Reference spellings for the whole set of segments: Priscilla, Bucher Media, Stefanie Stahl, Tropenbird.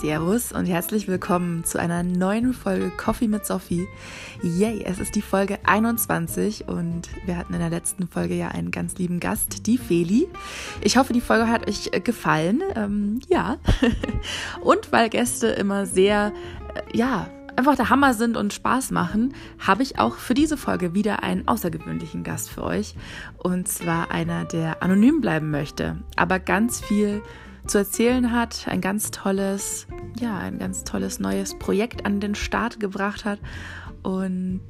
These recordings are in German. Servus und herzlich willkommen zu einer neuen Folge Coffee mit Sophie. Yay, es ist die Folge 21 und wir hatten in der letzten Folge ja einen ganz lieben Gast, die Feli. Ich hoffe, die Folge hat euch gefallen. Und weil Gäste immer sehr, einfach der Hammer sind und Spaß machen, habe ich auch für diese Folge wieder einen außergewöhnlichen Gast für euch. Und zwar einer, der anonym bleiben möchte, aber ganz viel zu erzählen hat, ein ganz tolles neues Projekt an den Start gebracht hat und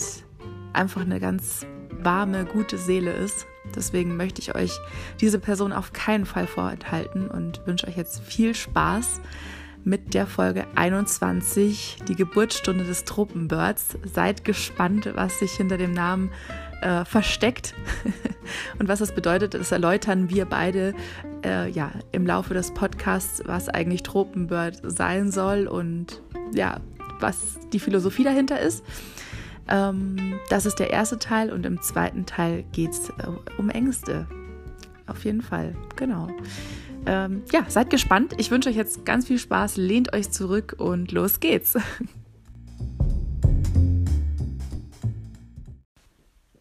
einfach eine ganz warme, gute Seele ist. Deswegen möchte ich euch diese Person auf keinen Fall vorenthalten und wünsche euch jetzt viel Spaß mit der Folge 21, die Geburtsstunde des Tropenbirds. Seid gespannt, was sich hinter dem Namen versteckt und was das bedeutet. Das erläutern wir beide im Laufe des Podcasts, was eigentlich Tropenbird sein soll und was die Philosophie dahinter ist. Das ist der erste Teil und im zweiten Teil geht es um Ängste. Auf jeden Fall, genau. Seid gespannt. Ich wünsche euch jetzt ganz viel Spaß, lehnt euch zurück und los geht's.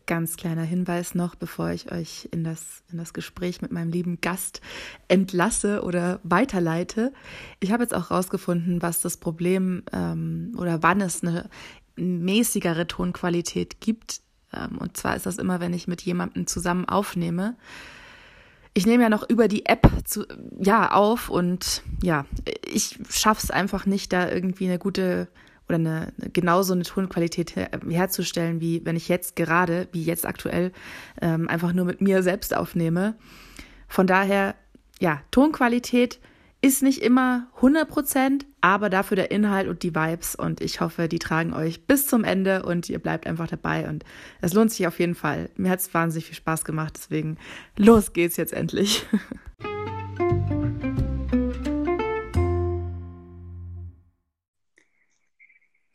Ganz kleiner Hinweis noch, bevor ich euch in das Gespräch mit meinem lieben Gast entlasse oder weiterleite. Ich habe jetzt auch rausgefunden, was das Problem oder wann es eine mäßigere Tonqualität gibt. Und zwar ist das immer, wenn ich mit jemandem zusammen aufnehme. Ich nehme ja noch über die App auf und ich schaffe es einfach nicht, da irgendwie eine gute oder genauso eine Tonqualität herzustellen, wie wenn ich jetzt aktuell, einfach nur mit mir selbst aufnehme. Von daher, Tonqualität ist nicht immer 100%, aber dafür der Inhalt und die Vibes und ich hoffe, die tragen euch bis zum Ende und ihr bleibt einfach dabei und es lohnt sich auf jeden Fall. Mir hat es wahnsinnig viel Spaß gemacht, deswegen los geht's jetzt endlich.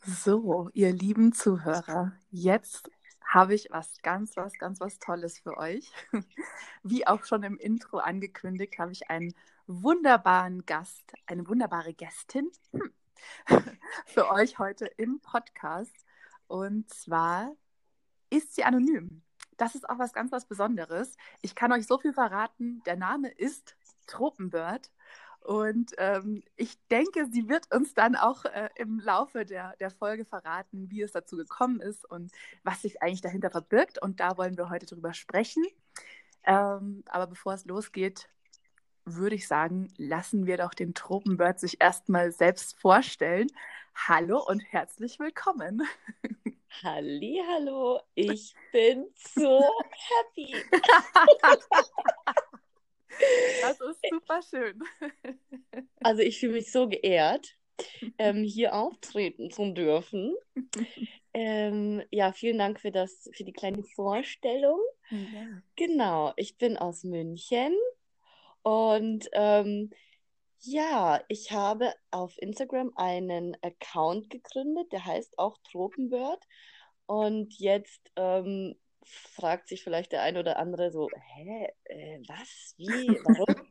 So, ihr lieben Zuhörer, jetzt habe ich was ganz Tolles für euch. Wie auch schon im Intro angekündigt, habe ich einen wunderbaren Gast, eine wunderbare Gästin für euch heute im Podcast. Und zwar ist sie anonym. Das ist auch was ganz Besonderes. Ich kann euch so viel verraten, der Name ist Tropenbird. Und ich denke, sie wird uns dann auch im Laufe der Folge verraten, wie es dazu gekommen ist und was sich eigentlich dahinter verbirgt. Und da wollen wir heute drüber sprechen. Aber bevor es losgeht, würde ich sagen, lassen wir doch den Tropenbird sich erstmal selbst vorstellen. Hallo und herzlich willkommen. Hallihallo, ich bin so happy. Das ist super schön. Also ich fühle mich so geehrt, hier auftreten zu dürfen. Vielen Dank für die kleine Vorstellung. Ja. Genau, ich bin aus München und ich habe auf Instagram einen Account gegründet, der heißt auch Tropenbird und jetzt fragt sich vielleicht der ein oder andere so, was, wie, warum?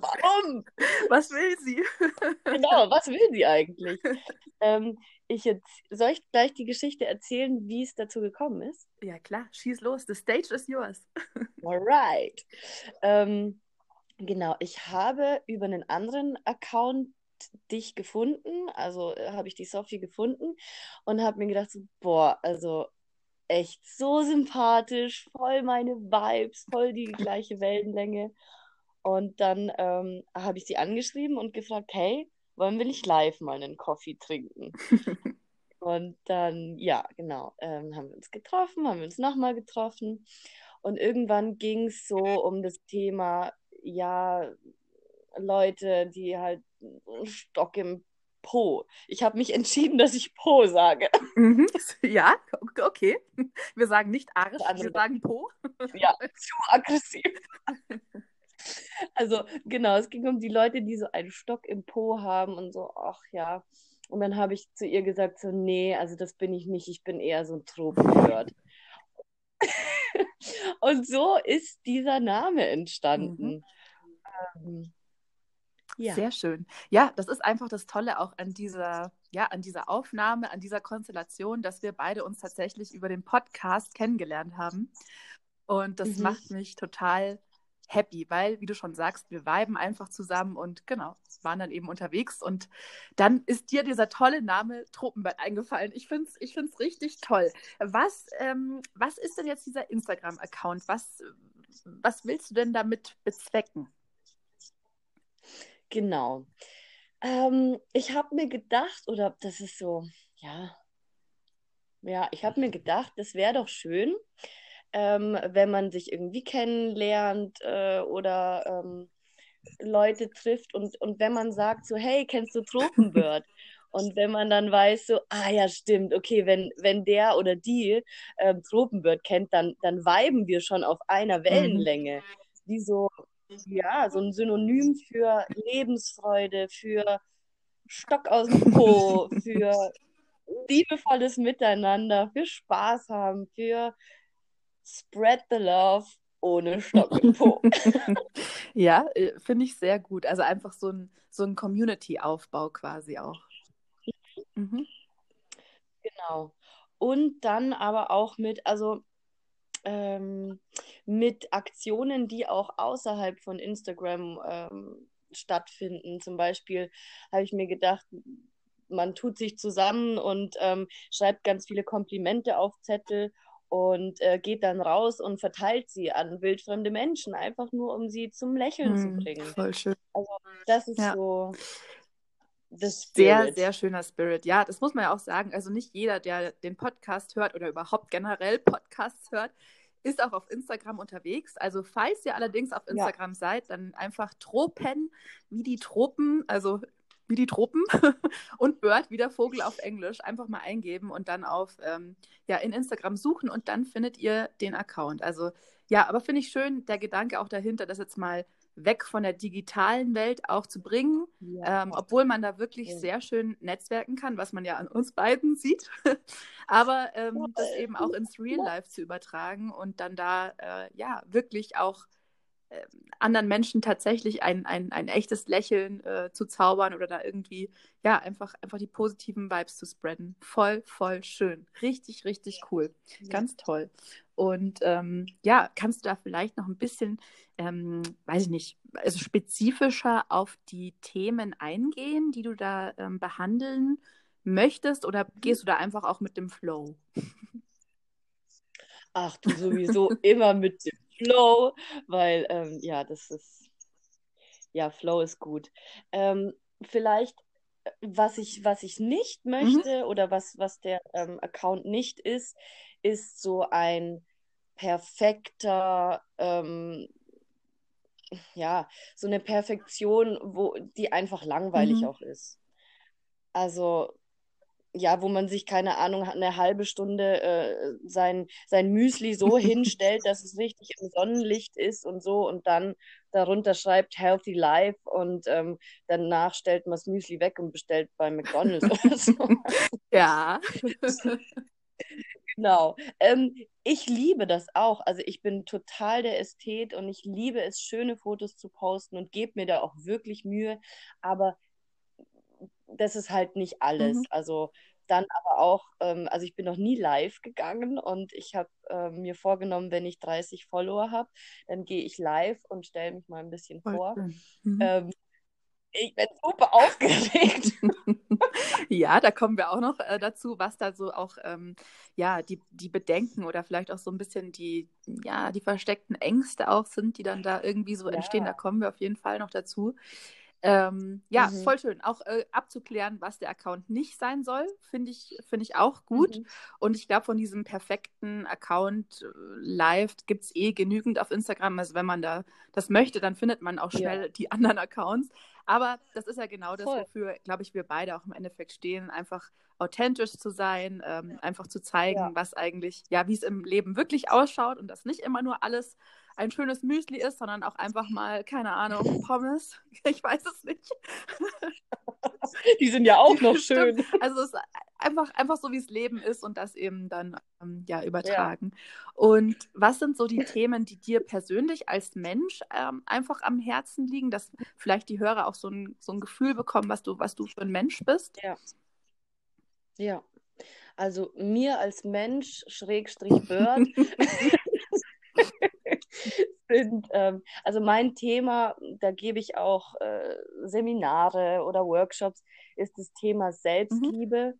Warum? Was will sie? Genau, was will sie eigentlich? Soll ich gleich die Geschichte erzählen, wie es dazu gekommen ist? Ja klar, schieß los, the stage is yours. Alright. Ich habe über einen anderen Account dich gefunden, also habe ich die Sophie gefunden und habe mir gedacht, so, echt so sympathisch, voll meine Vibes, voll die gleiche Wellenlänge. Und dann habe ich sie angeschrieben und gefragt, hey, wollen wir nicht live mal einen Coffee trinken? Und dann, haben wir uns getroffen, haben wir uns nochmal getroffen. Und irgendwann ging es so um das Thema, Leute, die halt einen Stock im Po. Ich habe mich entschieden, dass ich Po sage. Ja, okay. Wir sagen nicht Arsch, wir sagen Po. Ja, zu aggressiv. Also genau, es ging um die Leute, die so einen Stock im Po haben und so, ach ja. Und dann habe ich zu ihr gesagt, so nee, also das bin ich nicht, ich bin eher so ein Tropenbird. Und so ist dieser Name entstanden. Ja. Sehr schön. Ja, das ist einfach das Tolle auch an dieser, ja, an dieser Aufnahme, an dieser Konstellation, dass wir beide uns tatsächlich über den Podcast kennengelernt haben. Und das macht mich total happy, weil, wie du schon sagst, wir viben einfach zusammen und genau, waren dann eben unterwegs und dann ist dir dieser tolle Name Tropenbird eingefallen. Ich find's richtig toll. Was ist denn jetzt dieser Instagram-Account? Was willst du denn damit bezwecken? Genau. Ich habe mir gedacht, oder das ist so, ja, ich habe mir gedacht, das wäre doch schön, wenn man sich irgendwie kennenlernt oder Leute trifft und wenn man sagt so, hey, kennst du Tropenbird? Und wenn man dann weiß so, ah ja, stimmt, okay, wenn der oder die Tropenbird kennt, dann viben wir schon auf einer Wellenlänge. Wie so, ja, so ein Synonym für Lebensfreude, für Stock aus dem Po, für liebevolles Miteinander, für Spaß haben, für Spread the Love ohne Stock und Po. Ja, finde ich sehr gut. Also einfach so ein Community-Aufbau quasi auch. Mhm. Genau. Und dann aber auch mit Aktionen, die auch außerhalb von Instagram stattfinden. Zum Beispiel habe ich mir gedacht, man tut sich zusammen und schreibt ganz viele Komplimente auf Zettel und geht dann raus und verteilt sie an wildfremde Menschen, einfach nur, um sie zum Lächeln zu bringen. Voll schön. Also das ist so das Spirit. Sehr, sehr schöner Spirit. Ja, das muss man ja auch sagen. Also nicht jeder, der den Podcast hört oder überhaupt generell Podcasts hört, ist auch auf Instagram unterwegs. Also falls ihr allerdings auf Instagram seid, dann einfach Tropen, wie die Tropen, also wie die Tropen und Bird, wie der Vogel auf Englisch, einfach mal eingeben und dann auf in Instagram suchen und dann findet ihr den Account. Also ja, aber finde ich schön, der Gedanke auch dahinter, das jetzt mal weg von der digitalen Welt auch zu bringen, obwohl man da wirklich sehr schön netzwerken kann, was man ja an uns beiden sieht, aber das eben auch ins Real Life zu übertragen und dann da wirklich auch anderen Menschen tatsächlich ein echtes Lächeln zu zaubern oder da irgendwie, ja, einfach die positiven Vibes zu spreaden. Voll, voll schön. Richtig, richtig cool. Ja. Ganz toll. Und kannst du da vielleicht noch ein bisschen, spezifischer auf die Themen eingehen, die du da behandeln möchtest oder gehst du da einfach auch mit dem Flow? Ach, du sowieso immer mit dem Flow, weil, Flow ist gut. Vielleicht, was ich nicht möchte oder was der Account nicht ist, ist so ein perfekter, so eine Perfektion, die einfach langweilig auch ist. Also, ja, wo man sich, keine Ahnung, eine halbe Stunde sein Müsli so hinstellt, dass es richtig im Sonnenlicht ist und so und dann darunter schreibt Healthy Life und danach stellt man das Müsli weg und bestellt bei McDonald's oder so. Ja. Genau. Ich liebe das auch. Also ich bin total der Ästhet und ich liebe es, schöne Fotos zu posten und gebe mir da auch wirklich Mühe, aber das ist halt nicht alles. Also dann aber auch, ich bin noch nie live gegangen und ich habe mir vorgenommen, wenn ich 30 Follower habe, dann gehe ich live und stelle mich mal ein bisschen vor. Ich bin super aufgeregt. Ja, da kommen wir auch noch dazu, was da so auch die Bedenken oder vielleicht auch so ein bisschen die versteckten Ängste auch sind, die dann da irgendwie so entstehen. Da kommen wir auf jeden Fall noch dazu. Voll schön. Auch abzuklären, was der Account nicht sein soll, finde ich auch gut. Und ich glaube, von diesem perfekten Account live gibt es genügend auf Instagram. Also wenn man da das möchte, dann findet man auch schnell die anderen Accounts. Aber das ist ja genau das, wofür, glaube ich, wir beide auch im Endeffekt stehen, einfach authentisch zu sein, einfach zu zeigen, was eigentlich, wie es im Leben wirklich ausschaut und dass nicht immer nur alles ein schönes Müsli ist, sondern auch einfach mal, keine Ahnung, Pommes, ich weiß es nicht. Die sind ja auch noch schön. Also es ist einfach so, wie es Leben ist und das eben dann übertragen. Ja. Und was sind so die Themen, die dir persönlich als Mensch einfach am Herzen liegen, dass vielleicht die Hörer auch so ein Gefühl bekommen, was du für ein Mensch bist? Ja. Also mir als Mensch, /Bird, sind, also mein Thema, da gebe ich auch Seminare oder Workshops, ist das Thema Selbstliebe.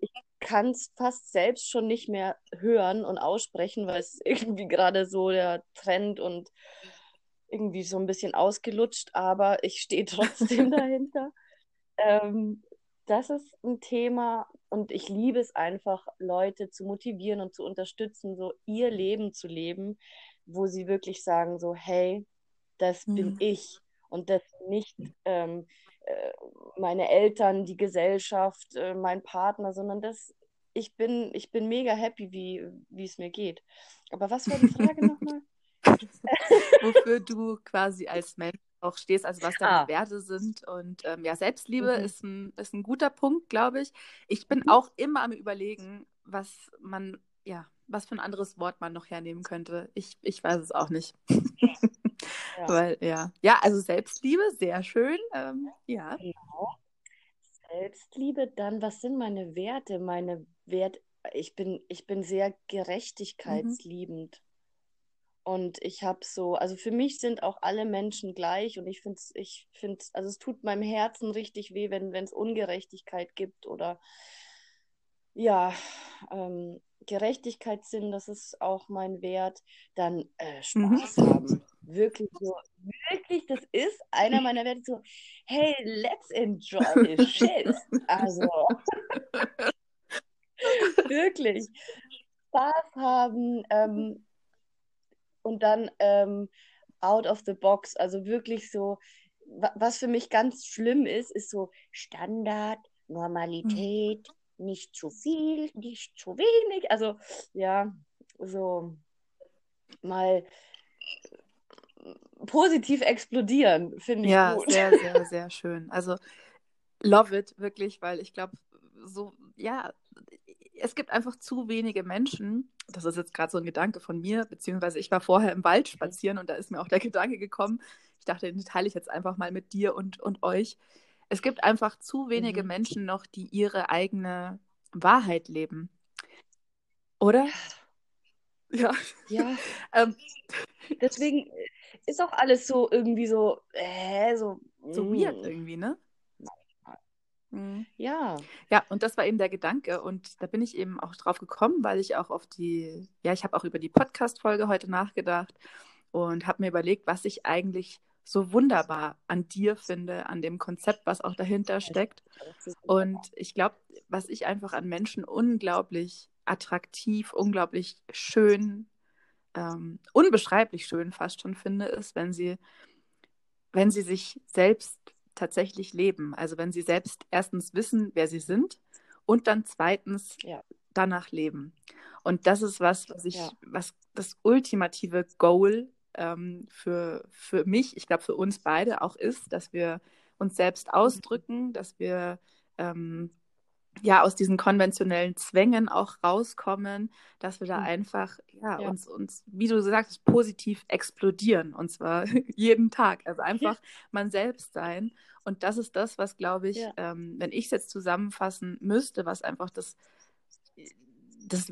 Ich kann es fast selbst schon nicht mehr hören und aussprechen, weil es irgendwie gerade so der Trend und irgendwie so ein bisschen ausgelutscht, aber ich stehe trotzdem dahinter. Das ist ein Thema und ich liebe es einfach, Leute zu motivieren und zu unterstützen, so ihr Leben zu leben, wo sie wirklich sagen so, hey, das bin ich und das nicht meine Eltern, die Gesellschaft, mein Partner, sondern das, ich bin mega happy, wie es mir geht. Aber was war die Frage nochmal? Wofür du quasi als Mensch auch stehst, also was deine Werte sind. Und Selbstliebe ist ein guter Punkt, glaube ich. Ich bin auch immer am Überlegen, was für ein anderes Wort man noch hernehmen könnte. Ich weiß es auch nicht. Ja. Weil, also Selbstliebe, sehr schön. Genau. Selbstliebe, dann, was sind meine Werte? Ich bin sehr gerechtigkeitsliebend. Und ich habe so, also für mich sind auch alle Menschen gleich und ich finde, also es tut meinem Herzen richtig weh, wenn es Ungerechtigkeit gibt oder Gerechtigkeitssinn, das ist auch mein Wert. Dann Spaß haben. Wirklich, das ist einer meiner Werte, so, hey, let's enjoy the shit. Also, wirklich, Spaß haben, und dann out of the box, also wirklich so, was für mich ganz schlimm ist, ist so Standard, Normalität, nicht zu viel, nicht zu wenig, also ja, so mal positiv explodieren, finde ich gut. Ja, sehr, sehr, sehr schön. Also love it, wirklich, weil ich glaube, es gibt einfach zu wenige Menschen, das ist jetzt gerade so ein Gedanke von mir, beziehungsweise ich war vorher im Wald spazieren und da ist mir auch der Gedanke gekommen, ich dachte, den teile ich jetzt einfach mal mit dir und euch. Es gibt einfach zu wenige Menschen noch, die ihre eigene Wahrheit leben. Oder? Ja. Deswegen ist auch alles so irgendwie so weird irgendwie, ne? Ja. Ja, und das war eben der Gedanke und da bin ich eben auch drauf gekommen, weil ich auch ich habe auch über die Podcast-Folge heute nachgedacht und habe mir überlegt, was ich eigentlich so wunderbar an dir finde, an dem Konzept, was auch dahinter steckt. Und ich glaube, was ich einfach an Menschen unglaublich attraktiv, unglaublich schön, unbeschreiblich schön fast schon finde, ist, wenn sie sich selbst tatsächlich leben. Also wenn sie selbst erstens wissen, wer sie sind und dann zweitens danach leben. Und das ist was das ultimative Goal für mich, ich glaube für uns beide auch ist, dass wir uns selbst ausdrücken, dass wir aus diesen konventionellen Zwängen auch rauskommen, dass wir da einfach uns, wie du gesagt hast, positiv explodieren und zwar jeden Tag, also einfach man selbst sein und das ist das, was glaube ich, wenn ich es jetzt zusammenfassen müsste, was einfach das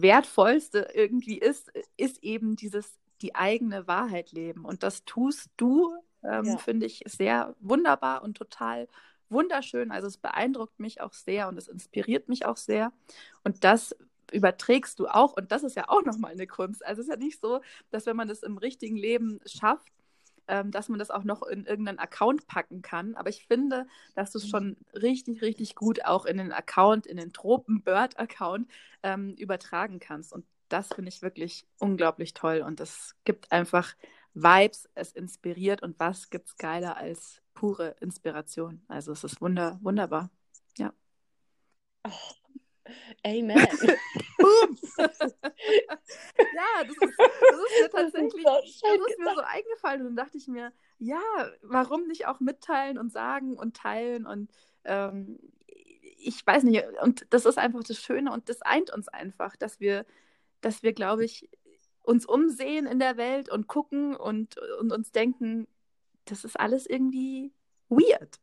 Wertvollste irgendwie ist eben dieses die eigene Wahrheit leben und das tust du, finde ich sehr wunderbar und total wunderschön, also es beeindruckt mich auch sehr und es inspiriert mich auch sehr und das überträgst du auch und das ist ja auch nochmal eine Kunst, also es ist ja nicht so, dass wenn man das im richtigen Leben schafft, dass man das auch noch in irgendeinen Account packen kann, aber ich finde, dass du es schon richtig, richtig gut auch in den Tropenbird-Account übertragen kannst und das finde ich wirklich unglaublich toll und es gibt einfach Vibes, es inspiriert und was gibt es geiler als pure Inspiration. Also es ist wunderbar. Ja. Oh, amen. Ja, das ist mir tatsächlich so eingefallen und dann dachte ich mir, ja, warum nicht auch mitteilen und sagen und teilen und ich weiß nicht, und das ist einfach das Schöne und das eint uns einfach, dass wir, glaube ich, uns umsehen in der Welt und gucken und uns denken, das ist alles irgendwie weird.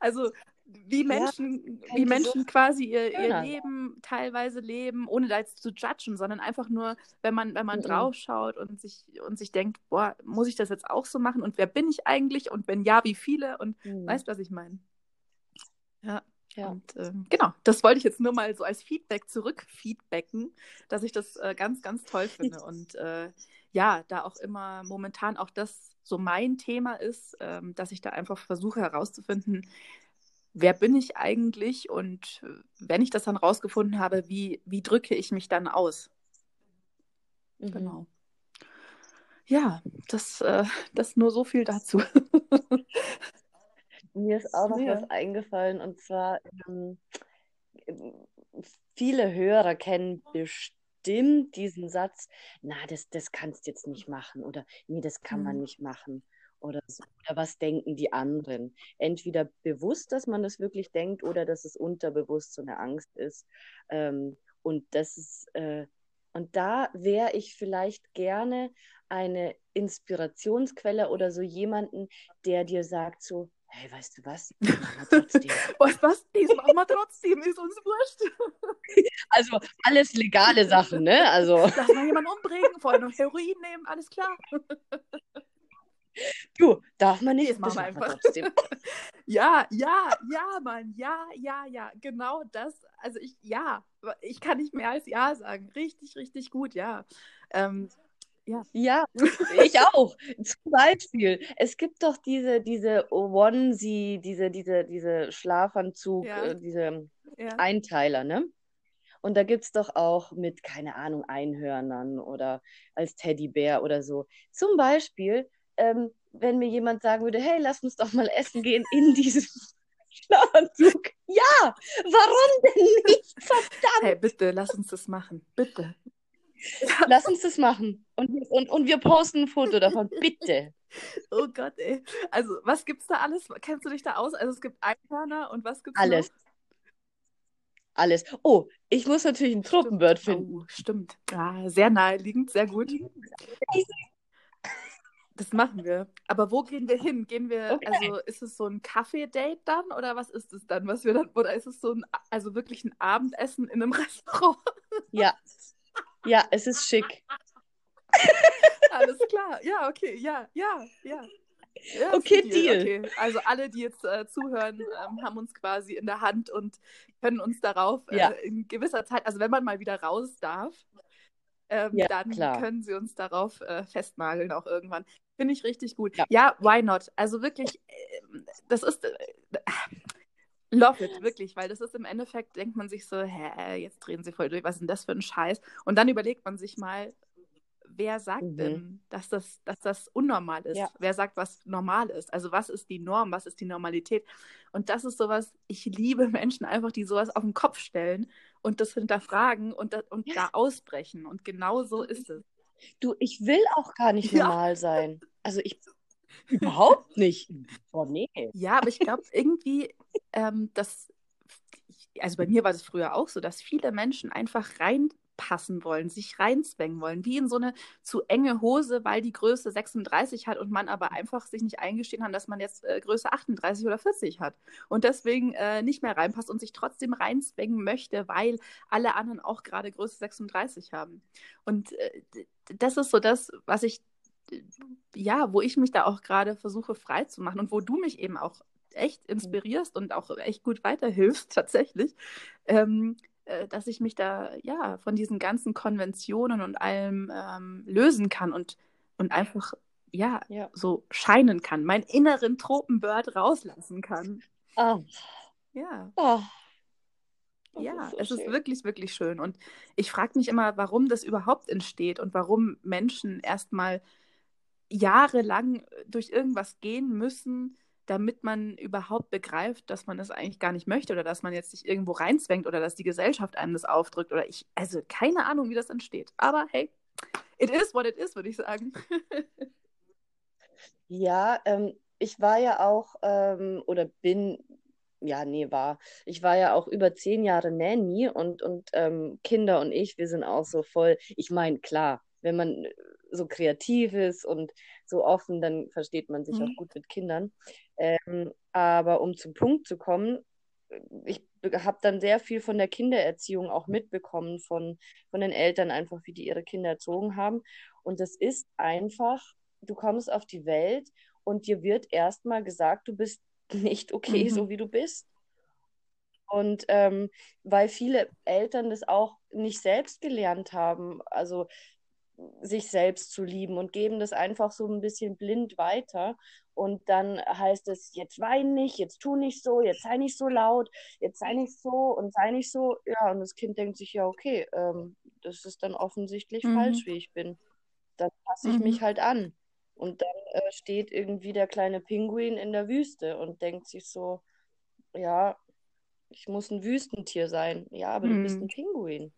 Also wie Menschen quasi ihr Leben teilweise leben, ohne da jetzt zu judgen, sondern einfach nur, wenn man draufschaut und sich denkt, boah, muss ich das jetzt auch so machen? Und wer bin ich eigentlich? Und wenn ja, wie viele? Und weißt du, was ich meine? Ja. Und genau, das wollte ich jetzt nur mal so als Feedback zurückfeedbacken, dass ich das ganz, ganz toll finde. Und ja, da auch immer momentan auch das so mein Thema ist, dass ich da einfach versuche herauszufinden, wer bin ich eigentlich, und wenn ich das dann rausgefunden habe, wie drücke ich mich dann aus? Mhm. Genau. Ja, das nur so viel dazu. Mir ist auch noch was eingefallen, und zwar viele Hörer kennen bestimmt diesen Satz, na, das kannst du jetzt nicht machen, oder nee, das kann man nicht machen. Oder so. Oder was denken die anderen? Entweder bewusst, dass man das wirklich denkt, oder dass es unterbewusst so eine Angst ist. Und da wäre ich vielleicht gerne eine Inspirationsquelle oder so jemanden, der dir sagt so, hey, weißt du was? Das machen wir trotzdem, ist uns wurscht. Also alles legale Sachen, ne? Also. Lass mal jemanden umbringen, vorher noch Heroin nehmen, alles klar. Du, darf man nicht, das machen wir einfach trotzdem. Ja, Mann, ja, genau das. Also ich kann nicht mehr als ja sagen. Richtig, richtig gut, ja. Ja, ich auch. Zum Beispiel, es gibt doch diese Onesie, diese Schlafanzug, diese Einteiler, ne? Und da gibt es doch auch mit, keine Ahnung, Einhörnern oder als Teddybär oder so. Zum Beispiel, wenn mir jemand sagen würde, hey, lass uns doch mal essen gehen in diesem Schlafanzug. Ja, warum denn nicht? Verdammt! Hey, bitte, lass uns das machen. Bitte. Lass uns das machen. Und wir posten ein Foto davon. Bitte. Oh Gott, ey. Also, was gibt's da alles? Kennst du dich da aus? Also, es gibt Einhörner und was gibt's alles noch? Alles. Oh, ich muss natürlich einen Tropenbird finden. Oh, stimmt. Ja, sehr naheliegend, sehr gut. Das machen wir. Aber wo gehen wir hin? Also ist es so ein Kaffee-Date dann, oder was ist es dann, was wir dann, oder ist es so ein, also wirklich ein Abendessen in einem Restaurant? Ja. Ja, es ist schick. Alles klar. Ja, okay. Ja. Ja, okay, Deal. Okay. Also alle, die jetzt zuhören, haben uns quasi in der Hand und können uns darauf in gewisser Zeit, also wenn man mal wieder raus darf, dann klar, können sie uns darauf festnageln auch irgendwann. Finde ich richtig gut. Ja, why not? Also wirklich, das ist... Love it, wirklich, weil das ist im Endeffekt, denkt man sich so, jetzt drehen sie voll durch, was ist denn das für ein Scheiß? Und dann überlegt man sich mal, wer sagt denn, dass das unnormal ist? Ja. Wer sagt, was normal ist? Also was ist die Norm, was ist die Normalität? Und das ist sowas, ich liebe Menschen einfach, die sowas auf den Kopf stellen und das hinterfragen und da ausbrechen. Und genau so ist es. Du, ich will auch gar nicht normal sein. Also ich... Überhaupt nicht. Oh, nee. Ja, aber ich glaube irgendwie, also bei mir war das früher auch so, dass viele Menschen einfach reinpassen wollen, sich reinzwängen wollen, wie in so eine zu enge Hose, weil die Größe 36 hat und man aber einfach sich nicht eingestehen kann, dass man jetzt Größe 38 oder 40 hat und deswegen nicht mehr reinpasst und sich trotzdem reinzwängen möchte, weil alle anderen auch gerade Größe 36 haben. Und das ist so das, was ich wo ich mich da auch gerade versuche frei zu machen und wo du mich eben auch echt inspirierst und auch echt gut weiterhilfst tatsächlich, dass ich mich da von diesen ganzen Konventionen und allem lösen kann und einfach so scheinen kann, meinen inneren Tropenbird rauslassen kann. Oh. Ja. Oh. Ja, es ist wirklich, wirklich schön. Und ich frage mich immer, warum das überhaupt entsteht und warum Menschen erstmal jahrelang durch irgendwas gehen müssen, damit man überhaupt begreift, dass man das eigentlich gar nicht möchte oder dass man jetzt sich irgendwo reinzwängt oder dass die Gesellschaft einem das aufdrückt oder also keine Ahnung, wie das entsteht. Aber hey, it is what it is, würde ich sagen. Ich war ja auch oder bin ja, nee, war. Ich war ja auch über 10 Jahre Nanny und Kinder und ich, wir sind auch so voll, ich meine, klar, wenn man so kreativ ist und so offen, dann versteht man sich auch gut mit Kindern. Aber um zum Punkt zu kommen, ich habe dann sehr viel von der Kindererziehung auch mitbekommen, von den Eltern einfach, wie die ihre Kinder erzogen haben. Und das ist einfach, du kommst auf die Welt und dir wird erstmal gesagt, du bist nicht okay, so wie du bist. Und weil viele Eltern das auch nicht selbst gelernt haben, also sich selbst zu lieben, und geben das einfach so ein bisschen blind weiter. Und dann heißt es, jetzt wein nicht, jetzt tu nicht so, jetzt sei nicht so laut, jetzt sei nicht so und sei nicht so. Ja, und das Kind denkt sich, ja, okay, das ist dann offensichtlich falsch, wie ich bin. Dann passe ich mich halt an. Und dann steht irgendwie der kleine Pinguin in der Wüste und denkt sich so, ja, ich muss ein Wüstentier sein. Ja, aber du bist ein Pinguin.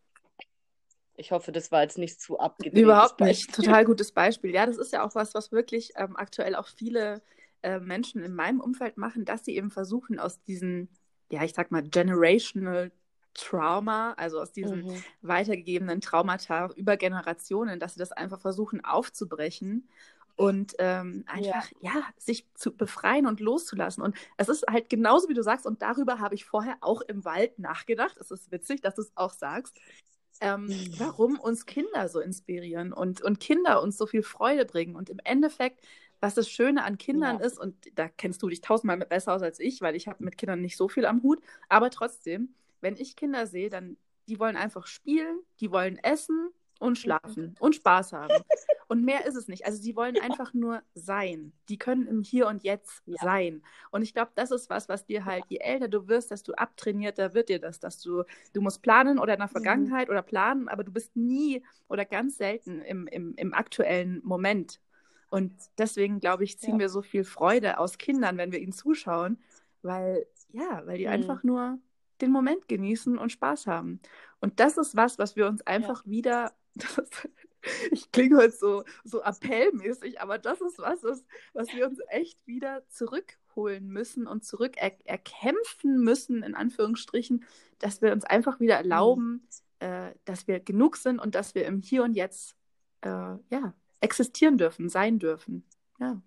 Ich hoffe, das war jetzt nicht zu abgedreht. Überhaupt nicht. Total gutes Beispiel. Ja, das ist ja auch was wirklich aktuell auch viele Menschen in meinem Umfeld machen, dass sie eben versuchen, aus diesen, ja, ich sag mal, generational Trauma, also aus diesen weitergegebenen Traumata über Generationen, dass sie das einfach versuchen aufzubrechen und einfach, ja, sich zu befreien und loszulassen. Und es ist halt genauso, wie du sagst, und darüber habe ich vorher auch im Wald nachgedacht. Es ist witzig, dass du es auch sagst. Warum uns Kinder so inspirieren und Kinder uns so viel Freude bringen. Und im Endeffekt, was das Schöne an Kindern ist, und da kennst du dich tausendmal besser aus als ich, weil ich habe mit Kindern nicht so viel am Hut, aber trotzdem, wenn ich Kinder sehe, dann, die wollen einfach spielen, die wollen essen und schlafen und Spaß haben. Und mehr ist es nicht. Also sie wollen einfach nur sein. Die können im Hier und Jetzt sein. Und ich glaube, das ist was dir halt, je älter du wirst, desto abtrainierter wird dir das, dass du musst planen oder in der Vergangenheit oder planen, aber du bist nie oder ganz selten im aktuellen Moment. Und deswegen, glaube ich, ziehen wir so viel Freude aus Kindern, wenn wir ihnen zuschauen, weil die einfach nur den Moment genießen und Spaß haben. Und das ist was wir uns einfach wieder... Ich klinge heute so appellmäßig, aber das ist was wir uns echt wieder zurückholen müssen und erkämpfen müssen, in Anführungsstrichen, dass wir uns einfach wieder erlauben, dass wir genug sind und dass wir im Hier und Jetzt existieren dürfen, sein dürfen. Ja.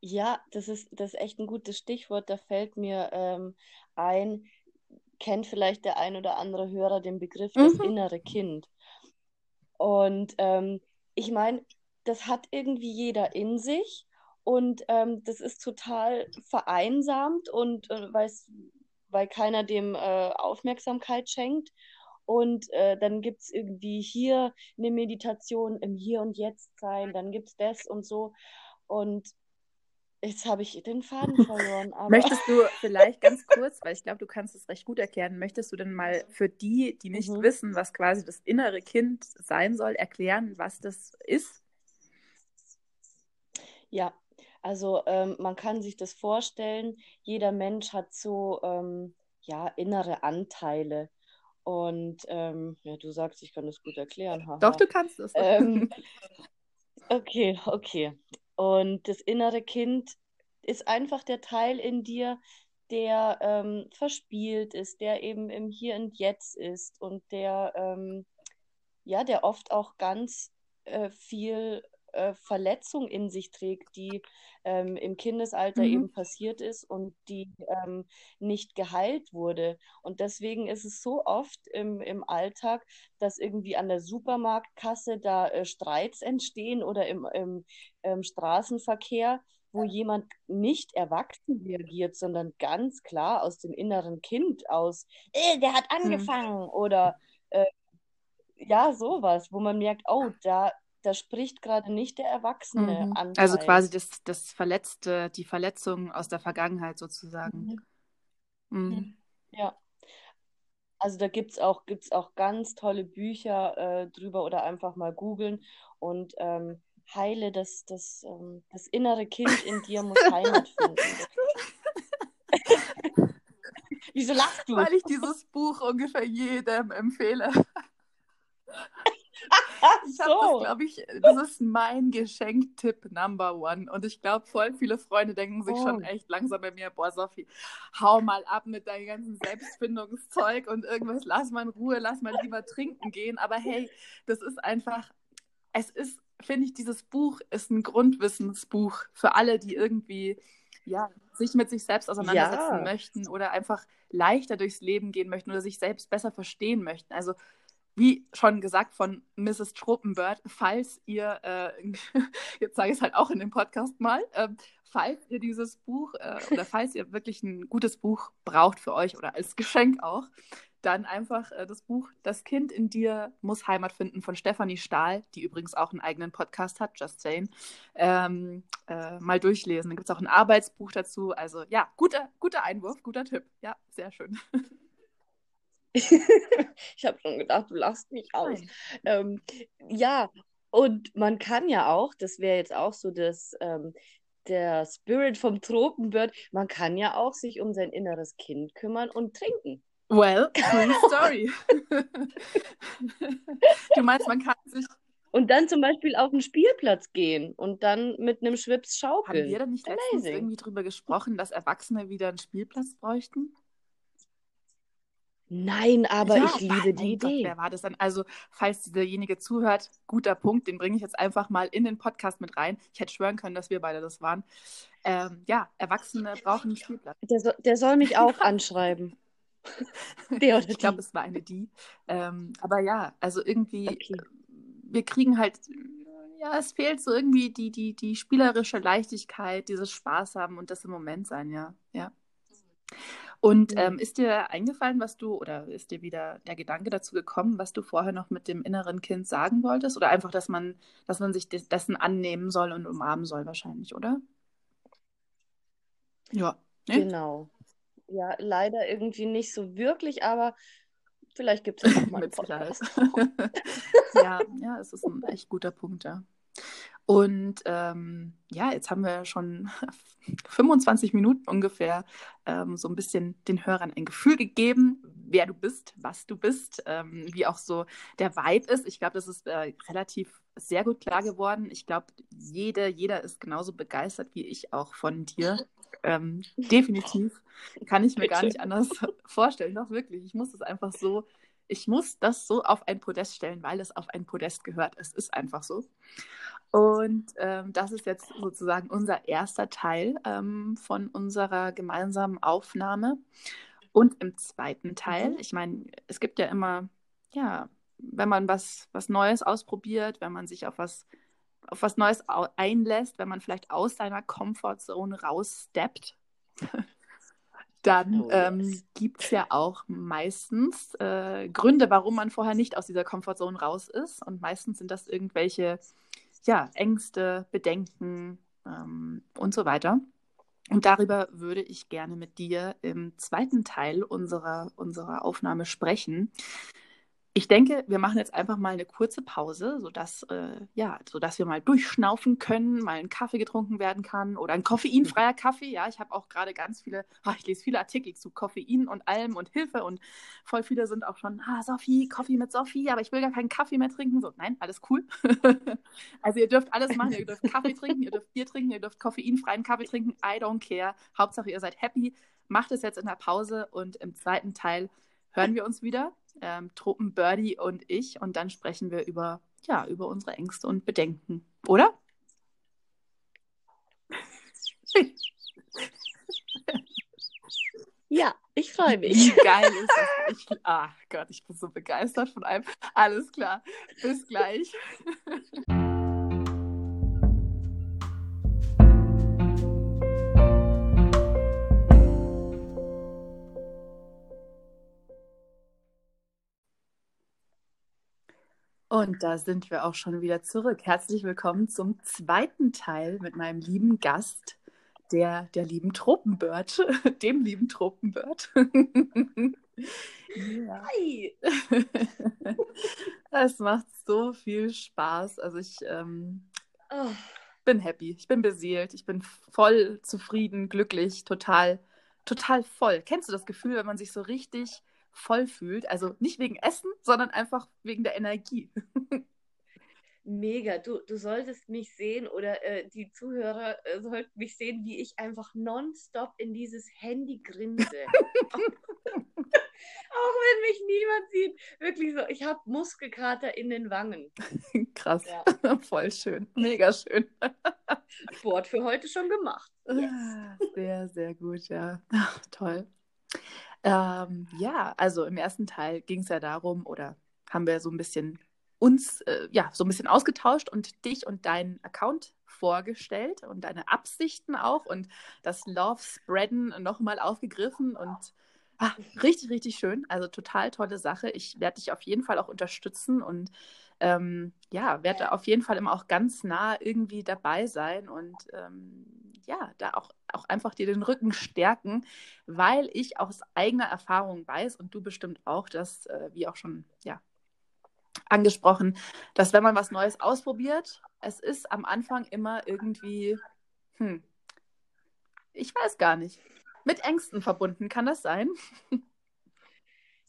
Ja, das ist echt ein gutes Stichwort. Da fällt mir ein, kennt vielleicht der ein oder andere Hörer den Begriff das innere Kind. Und ich meine, das hat irgendwie jeder in sich und das ist total vereinsamt und weil keiner dem Aufmerksamkeit schenkt. Und dann gibt es irgendwie hier eine Meditation im Hier und Jetzt sein, dann gibt es das und so. Und jetzt habe ich den Faden verloren. Aber... Möchtest du vielleicht ganz kurz, weil ich glaube, du kannst es recht gut erklären, möchtest du denn mal für die, die nicht wissen, was quasi das innere Kind sein soll, erklären, was das ist? Ja, also man kann sich das vorstellen, jeder Mensch hat so innere Anteile. Und du sagst, ich kann das gut erklären. Haha. Doch, du kannst es. Okay. Und das innere Kind ist einfach der Teil in dir, der verspielt ist, der eben im Hier und Jetzt ist und der, der oft auch ganz viel Verletzung in sich trägt, die im Kindesalter eben passiert ist und die nicht geheilt wurde. Und deswegen ist es so oft im Alltag, dass irgendwie an der Supermarktkasse da Streits entstehen oder im Straßenverkehr, wo jemand nicht erwachsen reagiert, sondern ganz klar aus dem inneren Kind aus, der hat angefangen oder sowas, wo man merkt, oh, da spricht gerade nicht der Erwachsene an. Also quasi das Verletzte, die Verletzung aus der Vergangenheit sozusagen. Ja. Also da gibt's auch ganz tolle Bücher drüber oder einfach mal googeln und heile das innere Kind in dir muss Heimat finden. Wieso lachst du? Weil ich dieses Buch ungefähr jedem empfehle. Ich habe das, glaube ich, das ist mein Geschenktipp Number 1. Und ich glaube, voll viele Freunde denken sich schon echt langsam bei mir, boah, Sophie, hau mal ab mit deinem ganzen Selbstfindungszeug und irgendwas, lass mal in Ruhe, lass mal lieber trinken gehen. Aber hey, das ist einfach, es ist, finde ich, dieses Buch ist ein Grundwissensbuch für alle, die irgendwie sich mit sich selbst auseinandersetzen möchten oder einfach leichter durchs Leben gehen möchten oder sich selbst besser verstehen möchten. Also wie schon gesagt von Mrs. Tropenbird, falls ihr, jetzt sage ich es halt auch in dem Podcast mal, falls ihr dieses Buch oder falls ihr wirklich ein gutes Buch braucht für euch oder als Geschenk auch, dann einfach das Buch Das Kind in dir muss Heimat finden von Stefanie Stahl, die übrigens auch einen eigenen Podcast hat, Just Saying, mal durchlesen. Dann gibt es auch ein Arbeitsbuch dazu. Also ja, guter Einwurf, guter Tipp. Ja, sehr schön. Ich habe schon gedacht, du lachst mich aus. Ja, und man kann ja auch, das wäre jetzt auch so das... der Spirit vom Tropenbird, man kann ja auch sich um sein inneres Kind kümmern und trinken. Well, true story. Du meinst, man kann sich... Und dann zum Beispiel auf den Spielplatz gehen und dann mit einem Schwips schaukeln. Haben wir da nicht letztens irgendwie drüber gesprochen, dass Erwachsene wieder einen Spielplatz bräuchten? Nein, aber ich liebe die Idee. Wer war das dann? Also, falls derjenige zuhört, guter Punkt, den bringe ich jetzt einfach mal in den Podcast mit rein. Ich hätte schwören können, dass wir beide das waren. Ja, Erwachsene brauchen einen Spielplatz. Der soll mich auch anschreiben. Ich glaube, es war eine die. Aber ja, also irgendwie, wir kriegen halt, es fehlt so irgendwie die spielerische Leichtigkeit, dieses Spaß haben und das im Moment sein, ja. Und ist dir eingefallen, ist dir wieder der Gedanke dazu gekommen, was du vorher noch mit dem inneren Kind sagen wolltest? Oder einfach, dass man sich dessen annehmen soll und umarmen soll wahrscheinlich, oder? Ja. Ne? Genau. Ja, leider irgendwie nicht so wirklich, aber vielleicht gibt es auch mal einen Podcast. Ja, es ist ein echt guter Punkt, ja. Und jetzt haben wir schon 25 Minuten ungefähr so ein bisschen den Hörern ein Gefühl gegeben, wer du bist, was du bist, wie auch so der Vibe ist. Ich glaube, das ist relativ sehr gut klar geworden. Ich glaube, jeder ist genauso begeistert wie ich auch von dir. Definitiv. Kann ich mir gar nicht anders vorstellen. Doch wirklich, ich muss das so auf ein Podest stellen, weil es auf ein Podest gehört. Es ist einfach so. Und das ist jetzt sozusagen unser erster Teil von unserer gemeinsamen Aufnahme. Und im zweiten Teil, ich meine, es gibt ja immer, wenn man was Neues ausprobiert, wenn man sich auf was Neues einlässt, wenn man vielleicht aus seiner Komfortzone raussteppt, dann gibt es ja auch meistens Gründe, warum man vorher nicht aus dieser Komfortzone raus ist. Und meistens sind das irgendwelche Ängste, Bedenken und so weiter. Und darüber würde ich gerne mit dir im zweiten Teil unserer Aufnahme sprechen. Ich denke, wir machen jetzt einfach mal eine kurze Pause, sodass wir mal durchschnaufen können, mal ein Kaffee getrunken werden kann oder ein koffeinfreier Kaffee. Ja, ich habe auch gerade ganz viele, ich lese viele Artikel zu Koffein und allem und Hilfe und voll viele sind auch schon, Sophie, Kaffee mit Sophie, aber ich will gar keinen Kaffee mehr trinken. So, nein, alles cool. Also ihr dürft alles machen, ihr dürft Kaffee trinken, ihr dürft Bier trinken, ihr dürft koffeinfreien Kaffee trinken, I don't care. Hauptsache ihr seid happy, macht es jetzt in der Pause und im zweiten Teil hören wir uns wieder. Tropenbirdie und ich, und dann sprechen wir über unsere Ängste und Bedenken, oder? Ja, ich freue mich. Wie geil ist das? Ach Gott, ich bin so begeistert von allem. Alles klar, bis gleich. Und da sind wir auch schon wieder zurück. Herzlich willkommen zum zweiten Teil mit meinem lieben Gast, der lieben Tropenbird, dem lieben Tropenbird. Hi! Es macht so viel Spaß. Also ich bin happy, ich bin beseelt, ich bin voll zufrieden, glücklich, total, total voll. Kennst du das Gefühl, wenn man sich so richtig voll fühlt, also nicht wegen Essen, sondern einfach wegen der Energie. mega. Du solltest mich sehen oder die Zuhörer sollten mich sehen, wie ich einfach nonstop in dieses Handy grinse. Auch wenn mich niemand sieht. Wirklich so, ich habe Muskelkater in den Wangen. Krass, ja. Voll schön, mega schön. Sport für heute schon gemacht. Yes. Sehr, sehr gut, ja. Ach, toll. Ja, also im ersten Teil ging es ja darum, oder haben wir so ein bisschen uns so ein bisschen ausgetauscht und dich und deinen Account vorgestellt und deine Absichten auch und das Love Spreaden nochmal aufgegriffen und richtig, richtig schön. Also total tolle Sache. Ich werde dich auf jeden Fall auch unterstützen und werde auf jeden Fall immer auch ganz nah irgendwie dabei sein und da auch einfach dir den Rücken stärken, weil ich aus eigener Erfahrung weiß und du bestimmt auch, dass, wie auch schon angesprochen, dass wenn man was Neues ausprobiert, es ist am Anfang immer irgendwie, ich weiß gar nicht, mit Ängsten verbunden, kann das sein?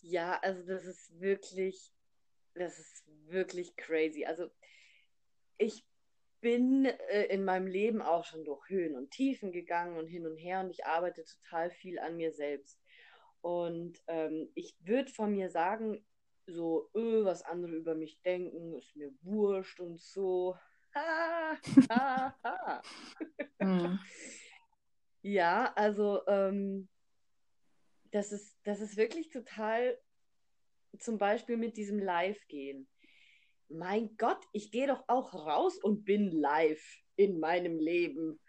Ja, also das ist wirklich crazy. Also ich bin in meinem Leben auch schon durch Höhen und Tiefen gegangen und hin und her und ich arbeite total viel an mir selbst. Und ich würde von mir sagen, so, was andere über mich denken, ist mir wurscht und so. Ha, ha, ha. Ja, also das ist wirklich total, zum Beispiel mit diesem Live-Gehen. Mein Gott, ich gehe doch auch raus und bin live in meinem Leben.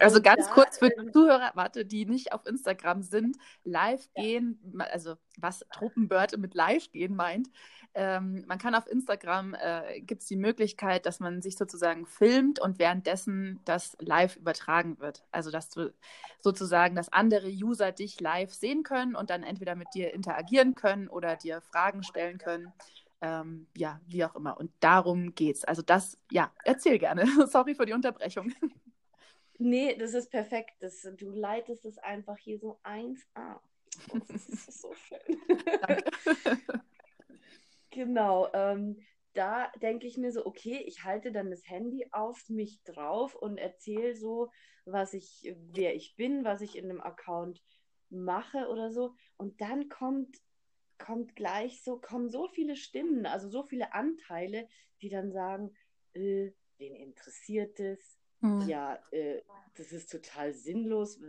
Also und ganz kurz für die Zuhörer, die nicht auf Instagram sind, Live-Gehen, also was Tropenbird mit Live-Gehen meint. Man kann auf Instagram, gibt es die Möglichkeit, dass man sich sozusagen filmt und währenddessen das live übertragen wird. Also dass du sozusagen, dass andere User dich live sehen können und dann entweder mit dir interagieren können oder dir Fragen stellen können. Wie auch immer. Und darum geht's. Also das, erzähl gerne. Sorry für die Unterbrechung. Nee, das ist perfekt. Du leitest es einfach hier so 1A. Oh, das ist so schön. Genau. Da denke ich mir so, okay, ich halte dann das Handy auf mich drauf und erzähle so, wer ich bin, was ich in dem Account mache oder so. Und dann kommen so viele Stimmen, also so viele Anteile, die dann sagen, wen interessiert es? Das ist total sinnlos.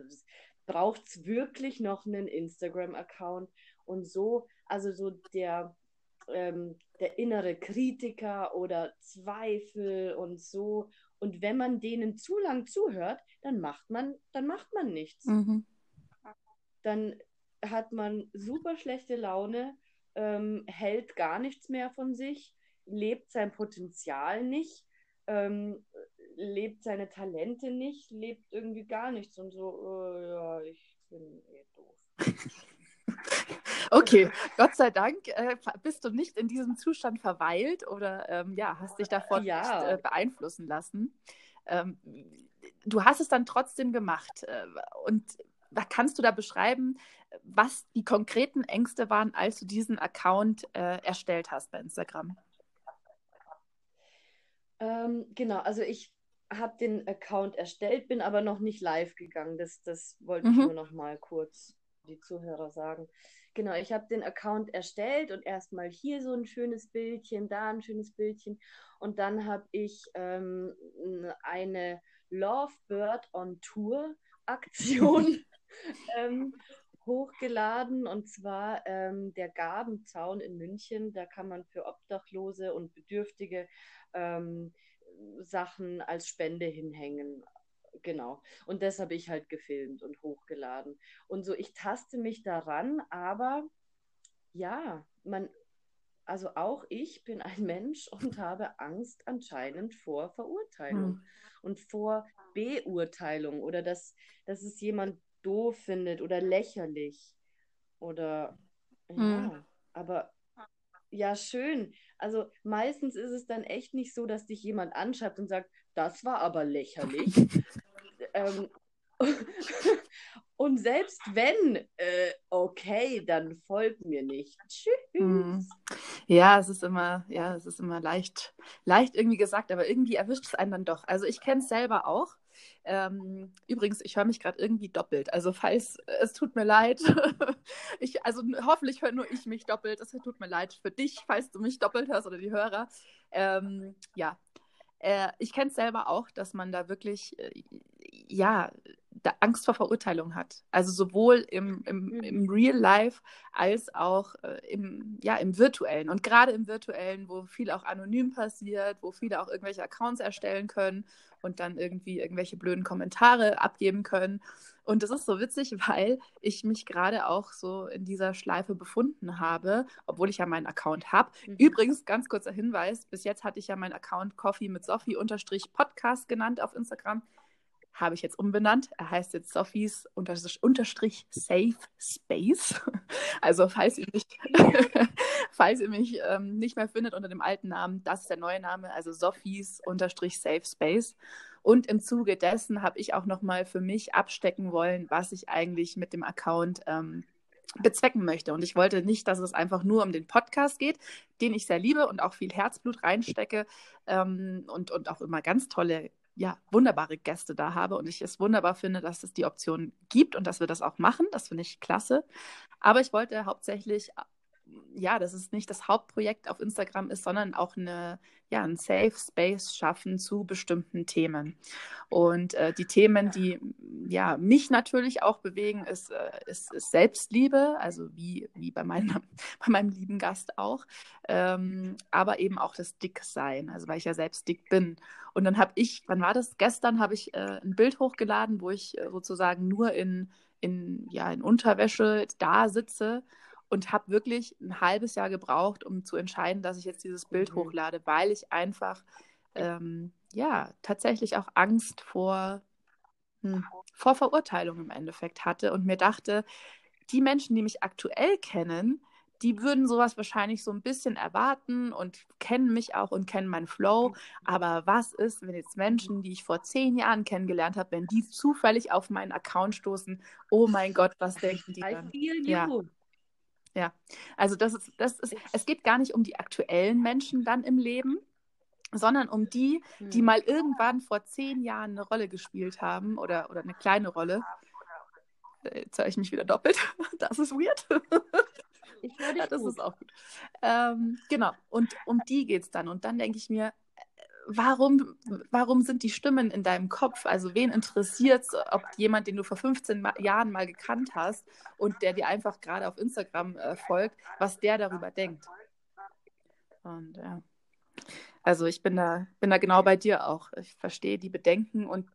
Braucht es wirklich noch einen Instagram-Account? Und so, also so der innere Kritiker oder Zweifel und so. Und wenn man denen zu lang zuhört, dann macht man nichts. Mhm. Dann hat man super schlechte Laune, hält gar nichts mehr von sich, lebt sein Potenzial nicht, lebt seine Talente nicht, lebt irgendwie gar nichts und so, ich bin doof. Okay, Gott sei Dank bist du nicht in diesem Zustand verweilt oder hast dich davon nicht beeinflussen lassen. Du hast es dann trotzdem gemacht und kannst du da beschreiben, was die konkreten Ängste waren, als du diesen Account erstellt hast bei Instagram? Genau, also ich habe den Account erstellt, bin aber noch nicht live gegangen. Das wollte ich nur noch mal kurz die Zuhörer sagen. Genau, ich habe den Account erstellt und erstmal hier so ein schönes Bildchen, da ein schönes Bildchen. Und dann habe ich eine Lovebird on Tour Aktion hochgeladen, und zwar der Gabenzaun in München. Da kann man für Obdachlose und Bedürftige Sachen als Spende hinhängen. Genau. Und das habe ich halt gefilmt und hochgeladen. Und so, ich taste mich daran, aber also auch ich bin ein Mensch und habe Angst anscheinend vor Verurteilung und vor Beurteilung oder dass es jemand doof findet oder lächerlich oder aber schön. Also meistens ist es dann echt nicht so, dass dich jemand anschreibt und sagt, das war aber lächerlich. Und selbst wenn, okay, dann folgt mir nicht. Tschüss. Ja, es ist immer leicht irgendwie gesagt, aber irgendwie erwischt es einen dann doch. Also ich kenne es selber auch. Übrigens, ich höre mich gerade irgendwie doppelt. Also falls, es tut mir leid. Hoffentlich höre nur ich mich doppelt. Es tut mir leid für dich, falls du mich doppelt hörst oder die Hörer. Ich kenne es selber auch, dass man da wirklich, da Angst vor Verurteilung hat. Also sowohl im Real Life als auch im Virtuellen. Und gerade im Virtuellen, wo viel auch anonym passiert, wo viele auch irgendwelche Accounts erstellen können und dann irgendwie irgendwelche blöden Kommentare abgeben können. Und das ist so witzig, weil ich mich gerade auch so in dieser Schleife befunden habe, obwohl ich ja meinen Account habe. Übrigens, ganz kurzer Hinweis, bis jetzt hatte ich ja meinen Account coffee-mit-sophie-podcast genannt auf Instagram. Habe ich jetzt umbenannt. Er heißt jetzt Sophies _ Safe Space. Also falls ihr mich nicht mehr findet unter dem alten Namen, das ist der neue Name, also Sophies _ Safe Space. Und im Zuge dessen habe ich auch nochmal für mich abstecken wollen, was ich eigentlich mit dem Account bezwecken möchte. Und ich wollte nicht, dass es einfach nur um den Podcast geht, den ich sehr liebe und auch viel Herzblut reinstecke und auch immer ganz tolle, wunderbare Gäste da habe und ich es wunderbar finde, dass es die Option gibt und dass wir das auch machen. Das finde ich klasse. Aber ich wollte hauptsächlich, dass es nicht das Hauptprojekt auf Instagram ist, sondern auch einen Safe Space schaffen zu bestimmten Themen. Und die Themen, die mich natürlich auch bewegen, ist Selbstliebe, also wie bei meinem lieben Gast auch, aber eben auch das Dicksein, also weil ich ja selbst dick bin. Und dann habe ich, wann war das? Gestern habe ich ein Bild hochgeladen, wo ich sozusagen nur in Unterwäsche da sitze und habe wirklich ein halbes Jahr gebraucht, um zu entscheiden, dass ich jetzt dieses Bild hochlade, weil ich einfach tatsächlich auch Angst vor Verurteilung im Endeffekt hatte und mir dachte, die Menschen, die mich aktuell kennen, die würden sowas wahrscheinlich so ein bisschen erwarten und kennen mich auch und kennen meinen Flow. Aber was ist, wenn jetzt Menschen, die ich vor 10 Jahren kennengelernt habe, wenn die zufällig auf meinen Account stoßen? Oh mein Gott, was denken die dann? Ja, also es geht gar nicht um die aktuellen Menschen dann im Leben, sondern um die, die mal irgendwann vor 10 Jahren eine Rolle gespielt haben oder eine kleine Rolle. Jetzt höre ich mich wieder doppelt. Das ist weird. Ich höre dich gut. Das ist auch gut. Genau, und um die geht es dann. Und dann denke ich mir, warum sind die Stimmen in deinem Kopf? Also wen interessiert es, ob jemand, den du vor 15 Jahren mal gekannt hast und der dir einfach gerade auf Instagram folgt, was der darüber denkt? Und ja, also ich bin da genau bei dir auch. Ich verstehe die Bedenken und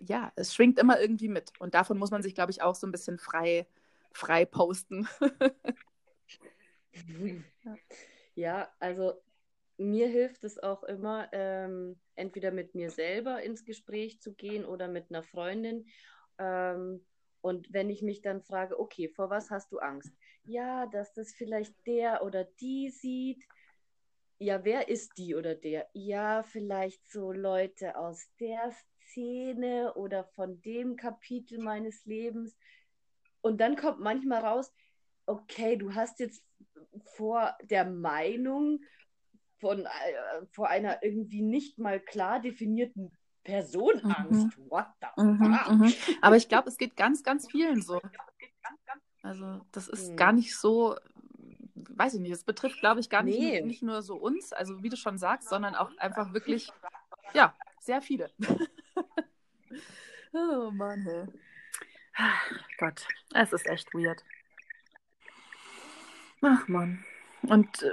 ja, es schwingt immer irgendwie mit. Und davon muss man sich, glaube ich, auch so ein bisschen frei posten. Ja, also mir hilft es auch immer, entweder mit mir selber ins Gespräch zu gehen oder mit einer Freundin. Und wenn ich mich dann frage, okay, vor was hast du Angst? Ja, dass das vielleicht der oder die sieht. Ja, wer ist die oder der? Ja, vielleicht so Leute aus der Szene oder von dem Kapitel meines Lebens. Und dann kommt manchmal raus, okay, du hast jetzt vor der Meinung vor einer irgendwie nicht mal klar definierten Person Angst. What the fuck? Aber ich glaube, es geht ganz, ganz vielen so. Also das ist gar nicht so, weiß ich nicht, es betrifft, glaube ich, gar nicht, nicht nur so uns, also wie du schon sagst, sondern auch einfach wirklich, sehr viele. Oh Mann, hey. Gott, es ist echt weird. Ach Mann. Und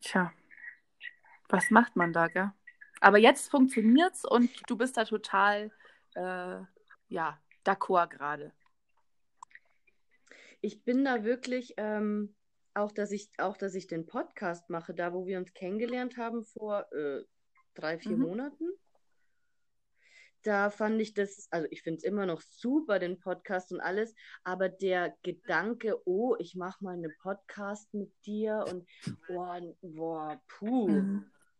tja, was macht man da, gell? Aber jetzt funktioniert's und du bist da total, d'accord gerade. Ich bin da wirklich, dass ich den Podcast mache, da wo wir uns kennengelernt haben vor 3-4 Monaten. Da fand ich das, also ich finde es immer noch super, den Podcast und alles, aber der Gedanke, oh, ich mache mal einen Podcast mit dir und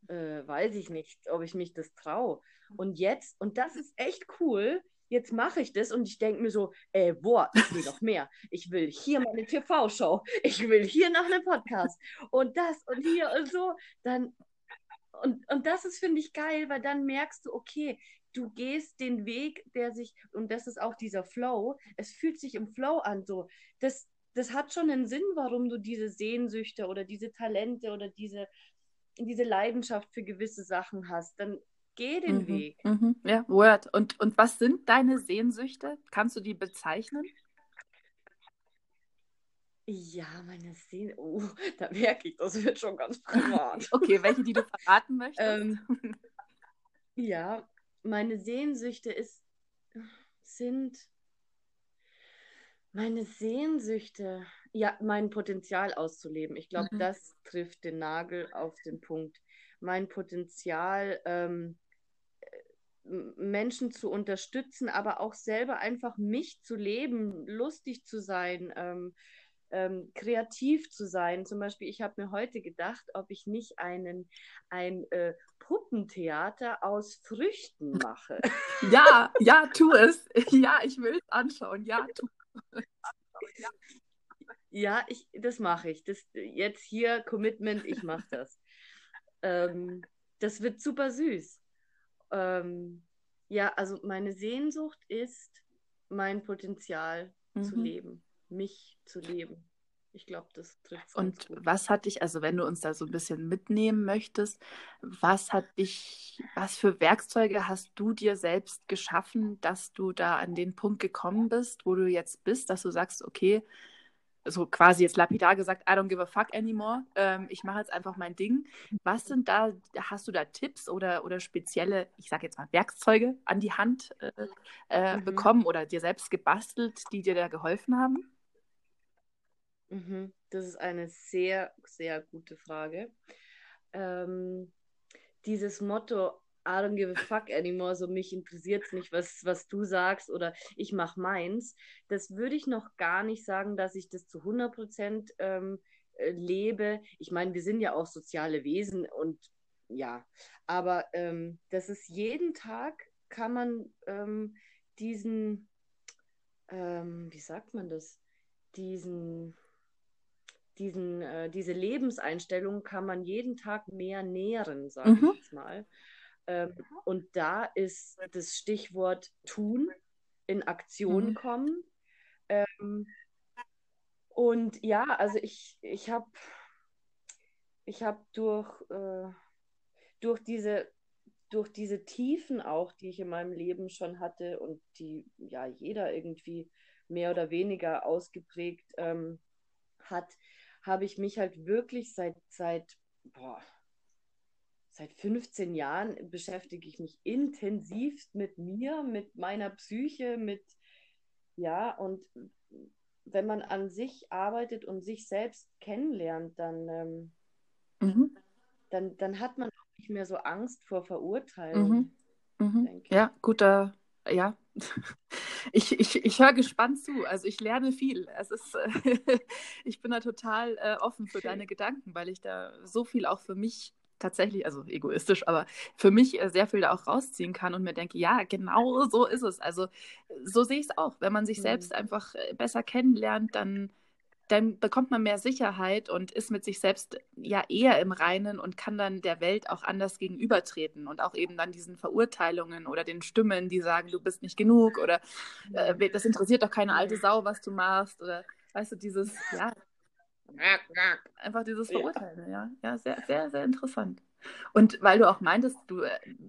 weiß ich nicht, ob ich mich das traue. Und jetzt, und das ist echt cool, jetzt mache ich das und ich denke mir so, boah, ich will noch mehr. Ich will hier mal eine TV-Show. Ich will hier noch einen Podcast. Und das und hier und so. Dann, und das ist, finde ich, geil, weil dann merkst du, okay, du gehst den Weg, der sich, und das ist auch dieser Flow, es fühlt sich im Flow an so. Das hat schon einen Sinn, warum du diese Sehnsüchte oder diese Talente oder diese Leidenschaft für gewisse Sachen hast. Dann geh den Weg. Mhm. Ja, Word. Und was sind deine Sehnsüchte? Kannst du die bezeichnen? Ja, meine Sehnsüchte. Oh, da merke ich, das wird schon ganz privat. Okay, welche, die du verraten möchtest? Ja, meine Sehnsüchte sind mein Potenzial auszuleben. Ich glaube, das trifft den Nagel auf den Punkt. Mein Potenzial, Menschen zu unterstützen, aber auch selber einfach mich zu leben, lustig zu sein, kreativ zu sein. Zum Beispiel, ich habe mir heute gedacht, ob ich nicht ein Puppentheater aus Früchten mache. Ja, tu es. Ja, ich will es anschauen. Ja, tu es. Ja, das mache ich. Das, jetzt hier, Commitment, ich mache das. Das wird super süß. Ja, also meine Sehnsucht ist, mein Potenzial zu leben, mich zu leben. Ich glaube, das trifft es. Und was hat dich, also wenn du uns da so ein bisschen mitnehmen möchtest, was für Werkzeuge hast du dir selbst geschaffen, dass du da an den Punkt gekommen bist, wo du jetzt bist, dass du sagst, okay, so quasi jetzt lapidar gesagt, I don't give a fuck anymore, ich mache jetzt einfach mein Ding. Was sind da, hast du da Tipps oder spezielle, ich sage jetzt mal Werkzeuge an die Hand bekommen oder dir selbst gebastelt, die dir da geholfen haben? Das ist eine sehr, sehr gute Frage. Dieses Motto, I don't give a fuck anymore, so mich interessiert es nicht, was du sagst oder ich mache meins, das würde ich noch gar nicht sagen, dass ich das zu 100% lebe. Ich meine, wir sind ja auch soziale Wesen und ja, aber das ist jeden Tag kann man diese Lebenseinstellung kann man jeden Tag mehr nähren, sage ich jetzt mal. Und da ist das Stichwort tun, in Aktion kommen. Und ja, also ich hab durch diese Tiefen auch, die ich in meinem Leben schon hatte und die ja jeder irgendwie mehr oder weniger ausgeprägt hat, habe ich mich halt wirklich seit 15 Jahren beschäftige ich mich intensivst mit mir, mit meiner Psyche, und wenn man an sich arbeitet und sich selbst kennenlernt, dann hat man auch nicht mehr so Angst vor Verurteilung. Denke ich. Ja, guter, ja. Ich höre gespannt zu, also ich lerne viel. Es ist, ich bin da total offen für deine Gedanken, weil ich da so viel auch für mich tatsächlich, also egoistisch, aber für mich sehr viel da auch rausziehen kann und mir denke, ja, genau so ist es. Also so sehe ich es auch. Wenn man sich selbst einfach besser kennenlernt, dann bekommt man mehr Sicherheit und ist mit sich selbst ja eher im Reinen und kann dann der Welt auch anders gegenübertreten und auch eben dann diesen Verurteilungen oder den Stimmen, die sagen, du bist nicht genug oder das interessiert doch keine alte Sau, was du machst oder weißt du, dieses, ja, einfach dieses Verurteilen, ja. Ja, sehr, sehr, sehr interessant. Und weil du auch meintest, du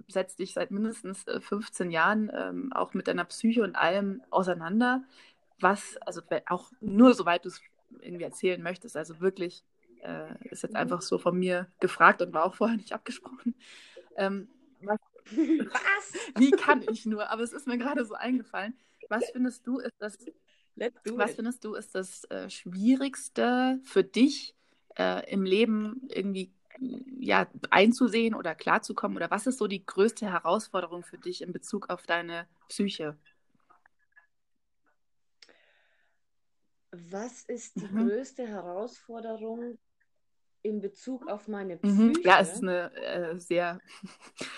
setzt dich seit mindestens 15 Jahren auch mit deiner Psyche und allem auseinander, was, also auch nur soweit du es irgendwie erzählen möchtest, also wirklich ist jetzt einfach so von mir gefragt und war auch vorher nicht abgesprochen. Was? Wie kann ich nur? Aber es ist mir gerade so eingefallen. Was findest du ist das Schwierigste für dich im Leben irgendwie ja, einzusehen oder klarzukommen? Oder was ist so die größte Herausforderung für dich in Bezug auf deine Psyche? Was ist die größte Herausforderung in Bezug auf meine Psyche. Ja, es ist eine sehr,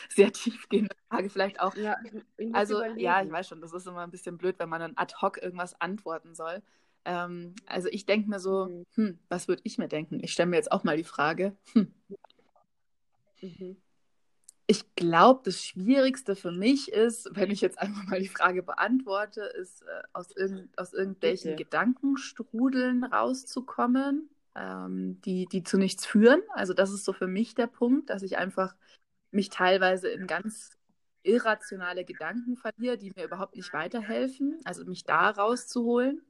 sehr tiefgehende Frage vielleicht auch. Ja, ich weiß schon, das ist immer ein bisschen blöd, wenn man dann ad hoc irgendwas antworten soll. Also ich denke mir so, was würde ich mir denken? Ich stelle mir jetzt auch mal die Frage. Ich glaube, das Schwierigste für mich ist, wenn ich jetzt einfach mal die Frage beantworte, ist aus irgendwelchen Gedankenstrudeln rauszukommen, die zu nichts führen. Also das ist so für mich der Punkt, dass ich einfach mich teilweise in ganz irrationale Gedanken verliere, die mir überhaupt nicht weiterhelfen, also mich da rauszuholen.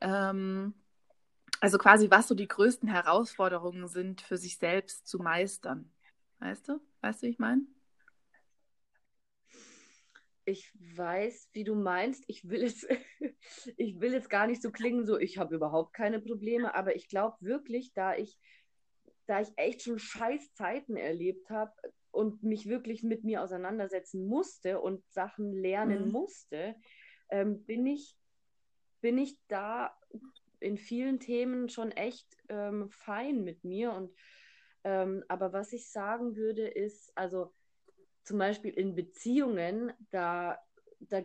Also quasi, was so die größten Herausforderungen sind, für sich selbst zu meistern. Weißt du, wie ich meine? Ich weiß, wie du meinst. Ich will jetzt gar nicht so klingen, so ich habe überhaupt keine Probleme, aber ich glaube wirklich, da ich echt schon scheiß Zeiten erlebt habe und mich wirklich mit mir auseinandersetzen musste und Sachen lernen musste, bin ich da in vielen Themen schon echt fein mit mir. Und aber was ich sagen würde, ist, also zum Beispiel in Beziehungen, da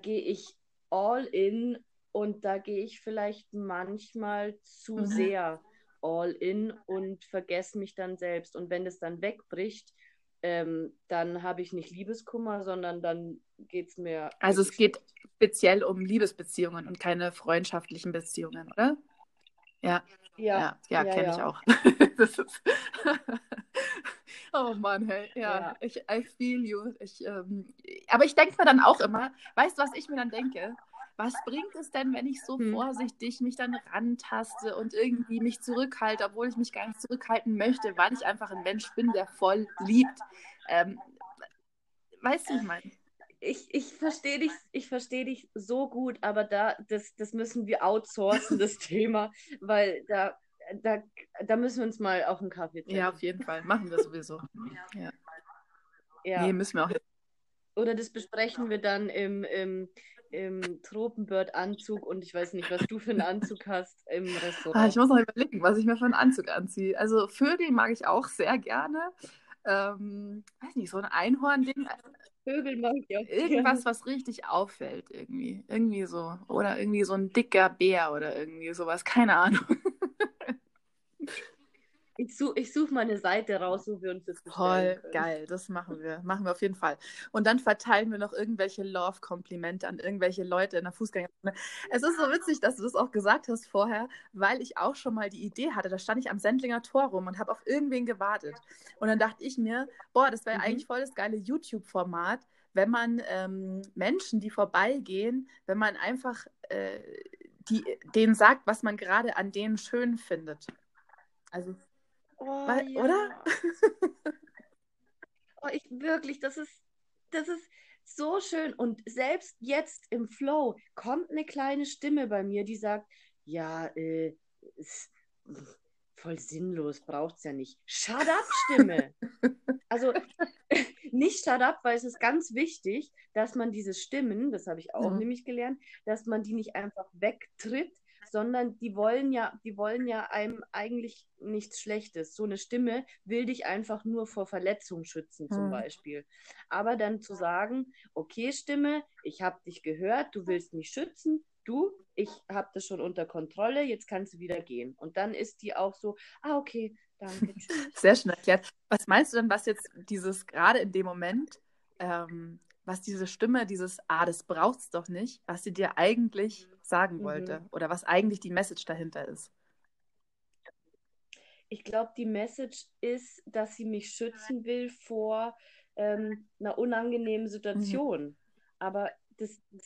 gehe ich all in und da gehe ich vielleicht manchmal zu sehr all in und vergesse mich dann selbst. Und wenn das dann wegbricht, dann habe ich nicht Liebeskummer, sondern dann geht es mir... Also es geht speziell um Liebesbeziehungen und keine freundschaftlichen Beziehungen, oder? Ja, kenne ich auch. Das ist oh Mann, hey, ja. I feel you. Aber ich denke mir dann auch immer, weißt du, was ich mir dann denke? Was bringt es denn, wenn ich so vorsichtig mich dann rantaste und irgendwie mich zurückhalte, obwohl ich mich gar nicht zurückhalten möchte, weil ich einfach ein Mensch bin, der voll liebt. Weißt du, was ich meine? Ich verstehe dich so gut, aber das müssen wir outsourcen, das Thema, weil da müssen wir uns mal auf einen Kaffee trinken. Ja, auf jeden Fall. Machen wir sowieso. Ja. Nee, müssen wir auch. Oder das besprechen wir dann im Tropenbird-Anzug und ich weiß nicht, was du für einen Anzug hast im Restaurant. Ich muss noch überlegen, was ich mir für einen Anzug anziehe. Also Vögel mag ich auch sehr gerne. Weiß nicht, so ein Einhorn-Ding. Vögel mag ich auch. Irgendwas, was richtig auffällt irgendwie. Irgendwie so. Oder irgendwie so ein dicker Bär oder irgendwie sowas. Keine Ahnung. Ich such mal eine Seite raus, wo wir uns das bestellen. Voll geil, das machen wir. Machen wir auf jeden Fall. Und dann verteilen wir noch irgendwelche Love-Komplimente an irgendwelche Leute in der Fußgängerzone. Es ist so witzig, dass du das auch gesagt hast vorher, weil ich auch schon mal die Idee hatte, da stand ich am Sendlinger Tor rum und habe auf irgendwen gewartet. Und dann dachte ich mir, boah, das wäre eigentlich voll das geile YouTube-Format, wenn man Menschen, die vorbeigehen, wenn man einfach denen sagt, was man gerade an denen schön findet. Also, oder? Wirklich, das ist so schön. Und selbst jetzt im Flow kommt eine kleine Stimme bei mir, die sagt, ja, ist voll sinnlos, braucht's ja nicht. Shut up, Stimme! Also, nicht shut up, weil es ist ganz wichtig, dass man diese Stimmen, das habe ich auch nämlich gelernt, dass man die nicht einfach wegtritt, sondern die wollen ja einem eigentlich nichts Schlechtes. So eine Stimme will dich einfach nur vor Verletzung schützen zum Beispiel. Aber dann zu sagen, okay Stimme, ich habe dich gehört, du willst mich schützen, ich habe das schon unter Kontrolle, jetzt kannst du wieder gehen. Und dann ist die auch so, okay, danke, tschüss. Sehr schön erklärt. Was meinst du denn, was jetzt dieses, gerade in dem Moment, was diese Stimme, dieses, das braucht's doch nicht, was sie dir eigentlich sagen wollte oder was eigentlich die Message dahinter ist? Ich glaube, die Message ist, dass sie mich schützen will vor einer unangenehmen Situation. Aber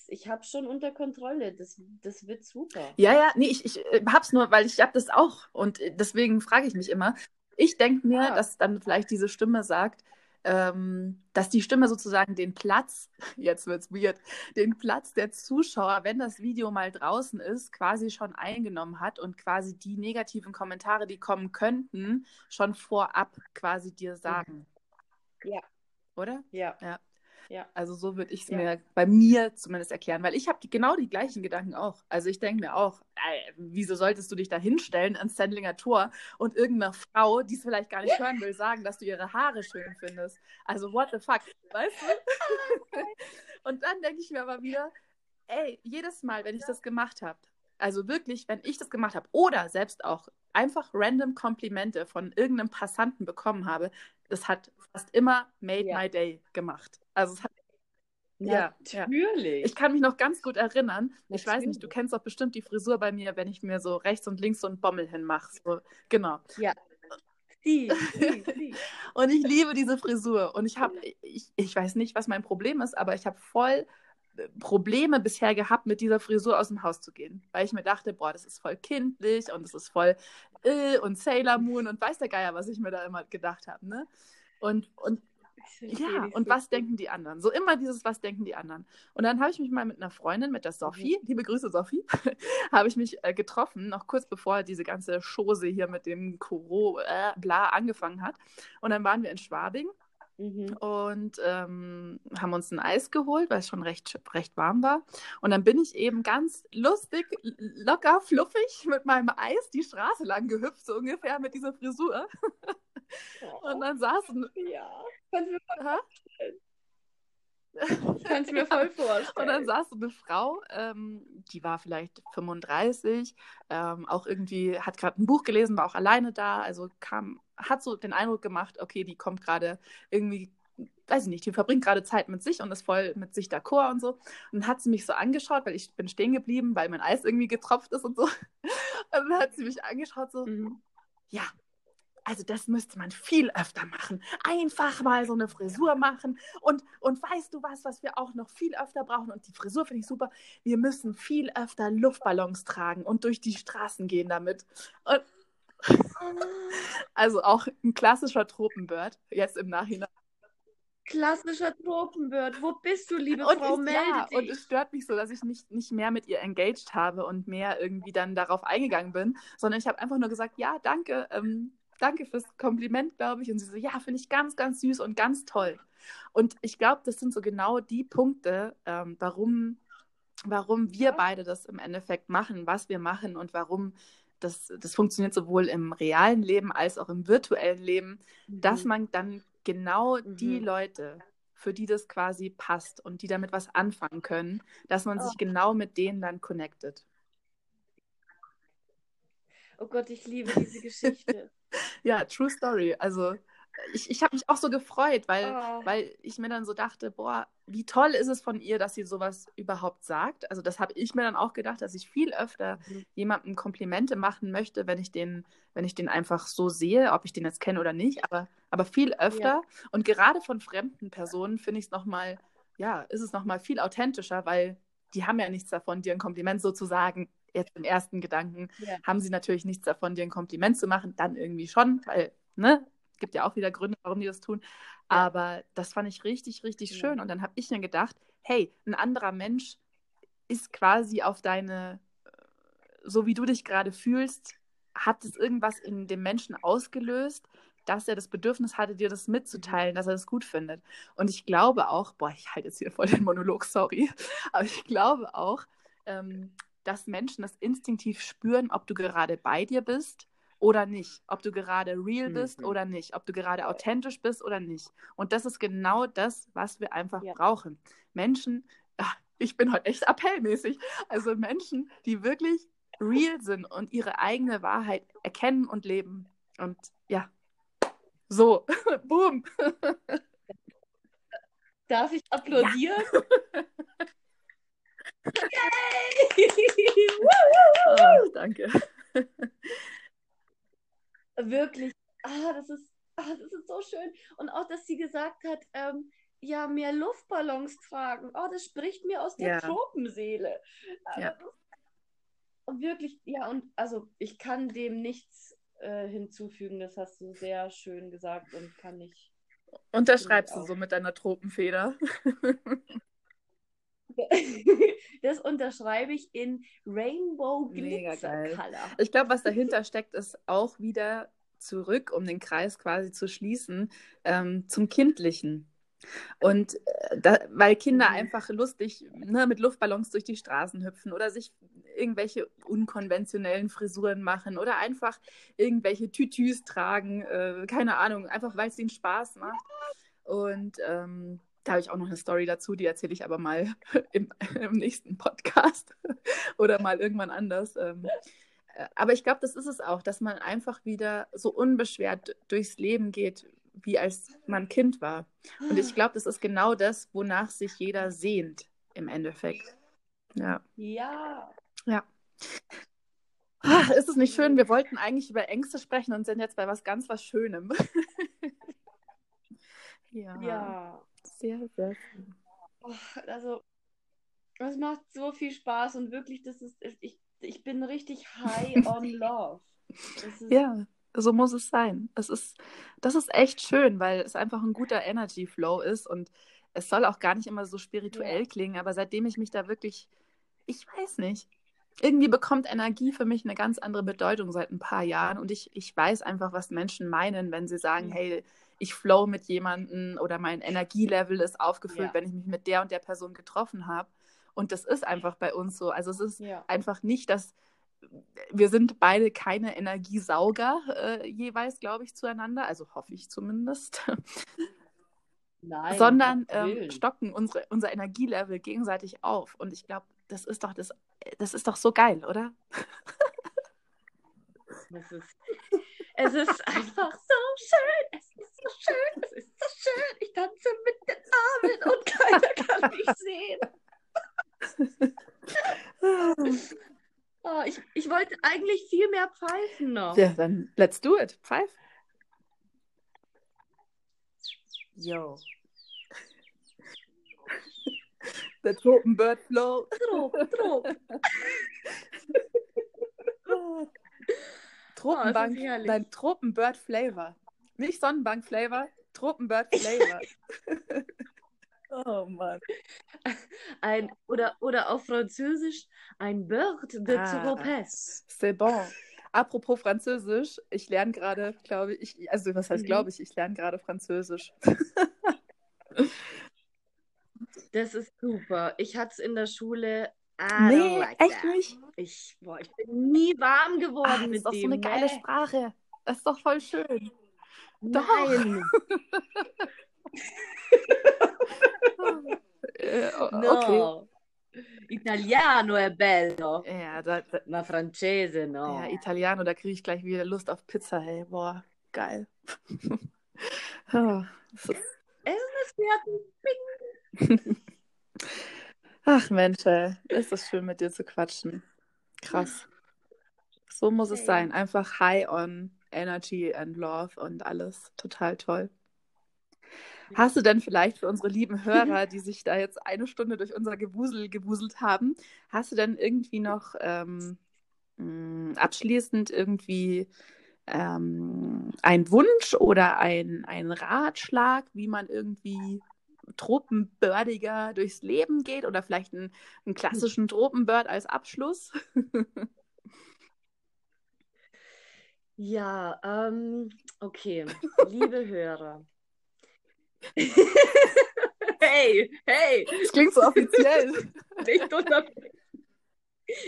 ich habe schon unter Kontrolle. Das wird super. Ja, nee, ich hab's nur, weil ich habe das auch. Und deswegen frage ich mich immer. Ich denke mir, dass dann vielleicht diese Stimme sagt, dass die Stimme sozusagen den Platz, jetzt wird's weird, den Platz der Zuschauer, wenn das Video mal draußen ist, quasi schon eingenommen hat und quasi die negativen Kommentare, die kommen könnten, schon vorab quasi dir sagen. Ja. Oder? Ja. Ja. Also so würde ich es mir bei mir zumindest erklären, weil ich habe genau die gleichen Gedanken auch. Also ich denke mir auch, wieso solltest du dich da hinstellen ans Sendlinger Tor und irgendeiner Frau, die es vielleicht gar nicht hören will, sagen, dass du ihre Haare schön findest. Also what the fuck, weißt du? Und dann denke ich mir aber wieder, ey, jedes Mal, wenn ich das gemacht habe, also wirklich, wenn ich das gemacht habe oder selbst auch einfach random Komplimente von irgendeinem Passanten bekommen habe, das hat fast immer made my day gemacht. Also es hat natürlich. Ja. Ich kann mich noch ganz gut erinnern. Natürlich. Ich weiß nicht, du kennst doch bestimmt die Frisur bei mir, wenn ich mir so rechts und links so einen Bommel hinmache. So, genau. Ja. Die. Und ich liebe diese Frisur. Und ich habe, ich weiß nicht, was mein Problem ist, aber ich habe voll Probleme bisher gehabt, mit dieser Frisur aus dem Haus zu gehen, weil ich mir dachte, boah, das ist voll kindlich und das ist voll und Sailor Moon und weiß der Geier, was ich mir da immer gedacht habe, ne? Und was denken die anderen? So immer dieses, was denken die anderen? Und dann habe ich mich mal mit einer Freundin, mit der Sophie, liebe Grüße Sophie, habe ich mich getroffen, noch kurz bevor diese ganze Chose hier mit dem Corona-Bla angefangen hat. Und dann waren wir in Schwabing. Und haben uns ein Eis geholt, weil es schon recht warm war. Und dann bin ich eben ganz lustig, locker, fluffig mit meinem Eis die Straße lang gehüpft, so ungefähr mit dieser Frisur. Und dann saßen... Ja, kannst du mir voll vorstellen. Und dann saß so eine Frau, die war vielleicht 35, auch irgendwie, hat gerade ein Buch gelesen, war auch alleine da, also hat so den Eindruck gemacht, okay, die kommt gerade irgendwie, weiß ich nicht, die verbringt gerade Zeit mit sich und ist voll mit sich d'accord und so. Und dann hat sie mich so angeschaut, weil ich bin stehen geblieben, weil mein Eis irgendwie getropft ist und so. Und dann hat sie mich angeschaut so, ja, also das müsste man viel öfter machen. Einfach mal so eine Frisur machen. Und weißt du was wir auch noch viel öfter brauchen? Und die Frisur finde ich super. Wir müssen viel öfter Luftballons tragen und durch die Straßen gehen damit. Und also auch ein klassischer Tropenbird, jetzt im Nachhinein. Klassischer Tropenbird, wo bist du, liebe Frau, melde dich. Und es stört mich so, dass ich mich nicht mehr mit ihr engaged habe und mehr irgendwie dann darauf eingegangen bin, sondern ich habe einfach nur gesagt, ja, danke, danke fürs Kompliment, glaube ich. Und sie so, ja, finde ich ganz, ganz süß und ganz toll. Und ich glaube, das sind so genau die Punkte, warum wir beide das im Endeffekt machen, was wir machen und warum das funktioniert sowohl im realen Leben als auch im virtuellen Leben, dass man dann genau die Leute, für die das quasi passt und die damit was anfangen können, dass man sich genau mit denen dann connectet. Oh Gott, ich liebe diese Geschichte. Ja, true story. Also ich habe mich auch so gefreut, weil ich mir dann so dachte, boah, wie toll ist es von ihr, dass sie sowas überhaupt sagt. Also das habe ich mir dann auch gedacht, dass ich viel öfter jemandem Komplimente machen möchte, wenn ich den einfach so sehe, ob ich den jetzt kenne oder nicht, aber viel öfter. Ja. Und gerade von fremden Personen finde ich es nochmal, ja, ist es nochmal viel authentischer, weil die haben ja nichts davon, dir ein Kompliment so zu sagen. Jetzt im ersten Gedanken haben sie natürlich nichts davon, dir ein Kompliment zu machen, dann irgendwie schon, weil, ne, gibt ja auch wieder Gründe, warum die das tun, aber das fand ich richtig, richtig schön und dann habe ich mir gedacht, hey, ein anderer Mensch ist quasi auf deine, so wie du dich gerade fühlst, hat es irgendwas in dem Menschen ausgelöst, dass er das Bedürfnis hatte, dir das mitzuteilen, dass er das gut findet und ich glaube auch, boah, ich halte jetzt hier voll den Monolog, sorry, aber ich glaube auch, dass Menschen das instinktiv spüren, ob du gerade bei dir bist oder nicht, ob du gerade real bist oder nicht, ob du gerade authentisch bist oder nicht. Und das ist genau das, was wir einfach brauchen. Menschen, ich bin heute echt appellmäßig, also Menschen, die wirklich real sind und ihre eigene Wahrheit erkennen und leben. Und ja, so, boom. Darf ich applaudieren? Ja. Yay! Oh, danke. Wirklich. Das ist so schön. Und auch, dass sie gesagt hat, mehr Luftballons tragen. Oh, das spricht mir aus der Tropenseele. Und wirklich, und also ich kann dem nichts hinzufügen. Das hast du sehr schön gesagt und kann ich. Und da schreibst du so mit deiner Tropenfeder. Das unterschreibe ich in Rainbow Glitzer Color. Ich glaube, was dahinter steckt, ist auch wieder zurück, um den Kreis quasi zu schließen, zum Kindlichen. Und da, weil Kinder einfach lustig, ne, mit Luftballons durch die Straßen hüpfen oder sich irgendwelche unkonventionellen Frisuren machen oder einfach irgendwelche Tütüs tragen, keine Ahnung, einfach weil es denen Spaß macht. Und da habe ich auch noch eine Story dazu, die erzähle ich aber mal im nächsten Podcast oder mal irgendwann anders. Aber ich glaube, das ist es auch, dass man einfach wieder so unbeschwert durchs Leben geht, wie als man Kind war. Und ich glaube, das ist genau das, wonach sich jeder sehnt im Endeffekt. Ja. Ja. Ja. Ach, ist es nicht schön? Wir wollten eigentlich über Ängste sprechen und sind jetzt bei was Schönem. Ja. Ja. Sehr, sehr schön. Also, es macht so viel Spaß und wirklich, das ist, ich bin richtig high on love. Ja. So muss es sein. Das ist echt schön, weil es einfach ein guter Energy Flow ist und es soll auch gar nicht immer so spirituell klingen, aber seitdem ich mich da wirklich, ich weiß nicht, irgendwie bekommt Energie für mich eine ganz andere Bedeutung seit ein paar Jahren und ich weiß einfach, was Menschen meinen, wenn sie sagen, hey, ich flow mit jemandem oder mein Energielevel ist aufgefüllt, wenn ich mich mit der und der Person getroffen habe. Und das ist einfach bei uns so. Also es ist einfach nicht, dass wir sind beide keine Energiesauger jeweils, glaube ich, zueinander, also hoffe ich zumindest. Nein, sondern stocken unser Energielevel gegenseitig auf. Und ich glaube, das ist doch so geil, oder? Es ist einfach so schön, es ist so schön, es ist so schön. Ich tanze mit den Armen und keiner kann mich sehen. Oh, ich wollte eigentlich viel mehr pfeifen noch. Ja, dann let's do it. Pfeif. Yo. The Tropenbird flow. Tropenbank, dein Tropenbird Flavor. Nicht Sonnenbank Flavor, Tropenbird Flavor. Oh Mann. Oder auf Französisch ein Bird de Tropez. C'est bon. Apropos Französisch, ich lerne gerade, ich lerne gerade Französisch. Das ist super. Ich hatte es in der Schule. Nee, like echt that. Nicht? Ich bin nie warm geworden mit dem. Das ist doch so eine geile Sprache. Das ist doch voll schön. Nein. Doch. No, okay. Italiano è bello. Ja, ma francese no. Ja, Italiano, da kriege ich gleich wieder Lust auf Pizza, hey, boah, geil. Ach Mensch, ist das schön mit dir zu quatschen. Krass. So muss es sein, einfach high on energy and love und alles, total toll. Hast du denn vielleicht für unsere lieben Hörer, die sich da jetzt eine Stunde durch unser Gewusel gewuselt haben, hast du denn irgendwie noch abschließend irgendwie einen Wunsch oder einen Ratschlag, wie man irgendwie tropenbirdiger durchs Leben geht oder vielleicht einen klassischen Tropenbird als Abschluss? Ja, okay, liebe Hörer. Hey! Das klingt so offiziell. Nicht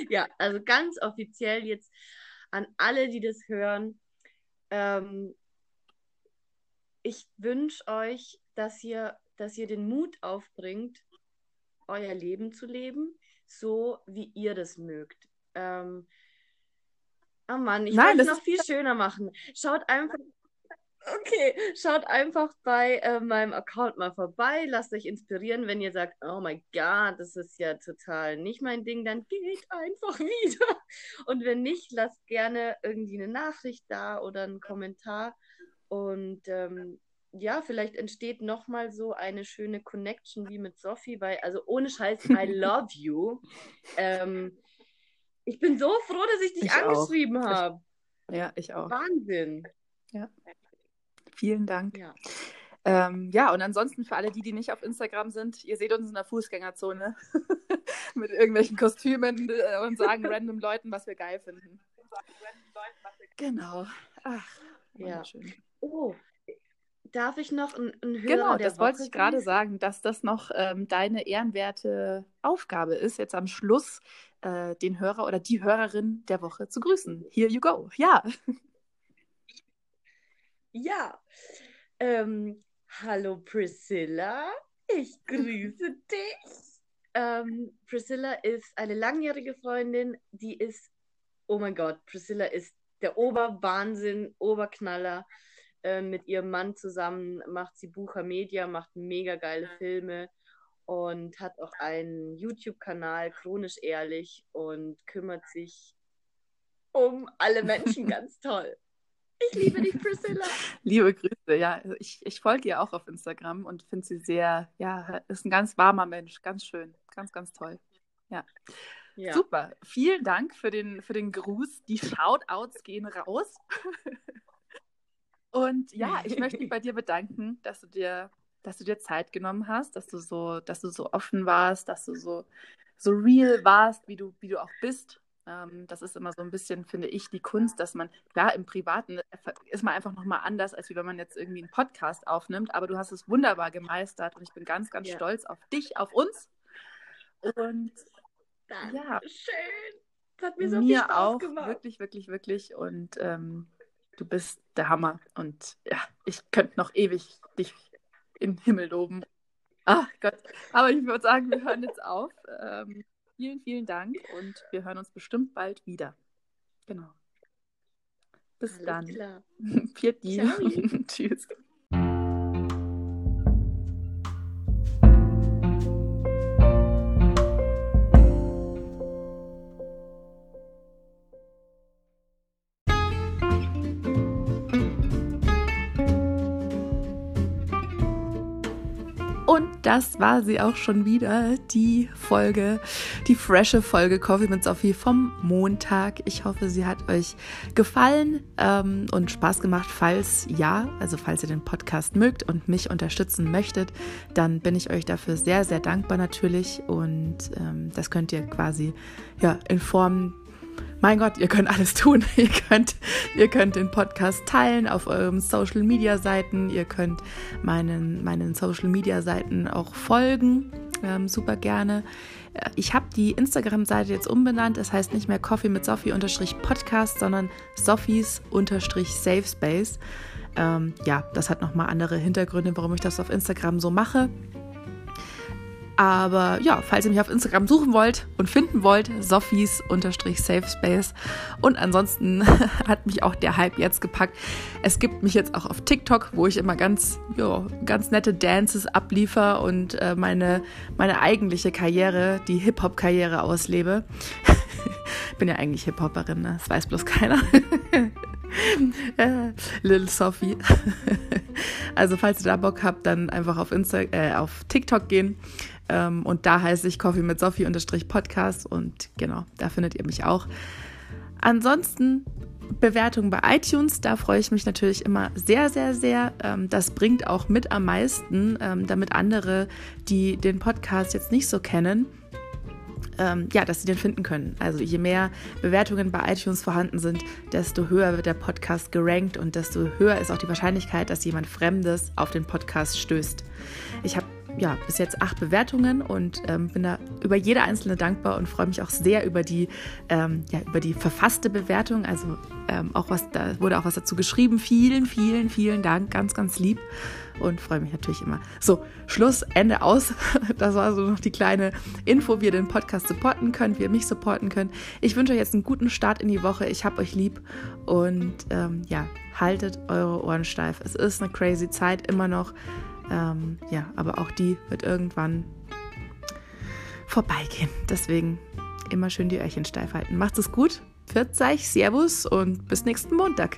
ja, also ganz offiziell jetzt an alle, die das hören. Ich wünsche euch, dass ihr den Mut aufbringt, euer Leben zu leben, so wie ihr das mögt. Oh Mann, ich will es noch viel schöner machen. Schaut einfach bei meinem Account mal vorbei, lasst euch inspirieren, wenn ihr sagt, oh mein Gott, das ist ja total nicht mein Ding, dann geht einfach wieder. Und wenn nicht, lasst gerne irgendwie eine Nachricht da oder einen Kommentar. Und ja, vielleicht entsteht nochmal so eine schöne Connection wie mit Sophie, weil, also ohne Scheiß, I love you. Ich bin so froh, dass ich dich angeschrieben habe. Ja, ich auch. Wahnsinn. Ja. Vielen Dank. Ja. Ja, und ansonsten für alle, die nicht auf Instagram sind, ihr seht uns in der Fußgängerzone mit irgendwelchen Kostümen und sagen random Leuten, was wir geil finden. Genau. Ach, wunderschön. Ja. Oh, Darf ich noch einen Hörer Genau, das wollte ich gerade sagen, dass das noch deine ehrenwerte Aufgabe ist, jetzt am Schluss den Hörer oder die Hörerin der Woche zu grüßen. Here you go. Ja. Ja. Hallo Priscilla, ich grüße dich. Priscilla ist eine langjährige Freundin, die ist, oh mein Gott, Priscilla ist der Oberwahnsinn, Oberknaller. Mit ihrem Mann zusammen macht sie Bucher Media, macht mega geile Filme und hat auch einen YouTube-Kanal, Chronisch Ehrlich, und kümmert sich um alle Menschen ganz toll. Ich liebe dich, Priscilla. Liebe Grüße, ja. Ich folge ihr auch auf Instagram und finde sie sehr, ja, ist ein ganz warmer Mensch, ganz schön, ganz, ganz toll. Ja. Ja. Super. Vielen Dank für den Gruß. Die Shoutouts gehen raus. Und ja, ich möchte mich bei dir bedanken, dass du dir Zeit genommen hast, dass du so offen warst, dass du so real warst, wie du auch bist. Das ist immer so ein bisschen, finde ich, die Kunst, dass man, klar, im Privaten ist man einfach nochmal anders, als wie wenn man jetzt irgendwie einen Podcast aufnimmt, aber du hast es wunderbar gemeistert und ich bin ganz, ganz stolz auf dich, auf uns. Und ja, schön. Das hat mir so viel Spaß gemacht. Mir auch, wirklich, wirklich, wirklich. Und du bist der Hammer und ja, ich könnte noch ewig dich im Himmel loben. Ach Gott, aber ich würde sagen, wir hören jetzt auf. Vielen, vielen Dank und wir hören uns bestimmt bald wieder. Genau. Bis Alles dann. Klar. Für dich. Tschüss. Das war sie auch schon wieder, die Folge, die frische Folge Coffee mit Sophie vom Montag. Ich hoffe, sie hat euch gefallen und Spaß gemacht. Falls ja, also falls ihr den Podcast mögt und mich unterstützen möchtet, dann bin ich euch dafür sehr, sehr dankbar natürlich. Und das könnt ihr quasi in Form... Mein Gott, ihr könnt alles tun. Ihr könnt den Podcast teilen auf euren Social-Media-Seiten. Ihr könnt meinen Social-Media-Seiten auch folgen. Super gerne. Ich habe die Instagram-Seite jetzt umbenannt. Es heißt nicht mehr Coffee mit Sophie-Podcast, sondern Sophies-Safe-Space. Ja, das hat nochmal andere Hintergründe, warum ich das auf Instagram so mache. Aber ja, falls ihr mich auf Instagram suchen wollt und finden wollt, Sophies_Safe Space. Und ansonsten hat mich auch der Hype jetzt gepackt. Es gibt mich jetzt auch auf TikTok, wo ich immer ganz nette Dances abliefer und meine eigentliche Karriere, die Hip-Hop-Karriere auslebe. Ich bin ja eigentlich Hip-Hopperin, ne? Das weiß bloß keiner. Little Sophie. Also falls ihr da Bock habt, dann einfach auf TikTok gehen. Und da heiße ich Coffee mit Sophie_Podcast und genau, da findet ihr mich auch. Ansonsten Bewertungen bei iTunes, da freue ich mich natürlich immer sehr, sehr, sehr. Das bringt auch mit am meisten, damit andere, die den Podcast jetzt nicht so kennen, dass sie den finden können. Also je mehr Bewertungen bei iTunes vorhanden sind, desto höher wird der Podcast gerankt und desto höher ist auch die Wahrscheinlichkeit, dass jemand Fremdes auf den Podcast stößt. Ich habe bis jetzt 8 Bewertungen und bin da über jede einzelne dankbar und freue mich auch sehr über die verfasste Bewertung. Also da wurde auch was dazu geschrieben. Vielen, vielen, vielen Dank. Ganz, ganz lieb und freue mich natürlich immer. So, Schluss, Ende, aus. Das war so noch die kleine Info, wie ihr den Podcast supporten könnt, wie ihr mich supporten könnt. Ich wünsche euch jetzt einen guten Start in die Woche. Ich habe euch lieb und haltet eure Ohren steif. Es ist eine crazy Zeit immer noch. Aber auch die wird irgendwann vorbeigehen. Deswegen immer schön die Öhrchen steif halten. Macht es gut, pfiat euch, servus und bis nächsten Montag.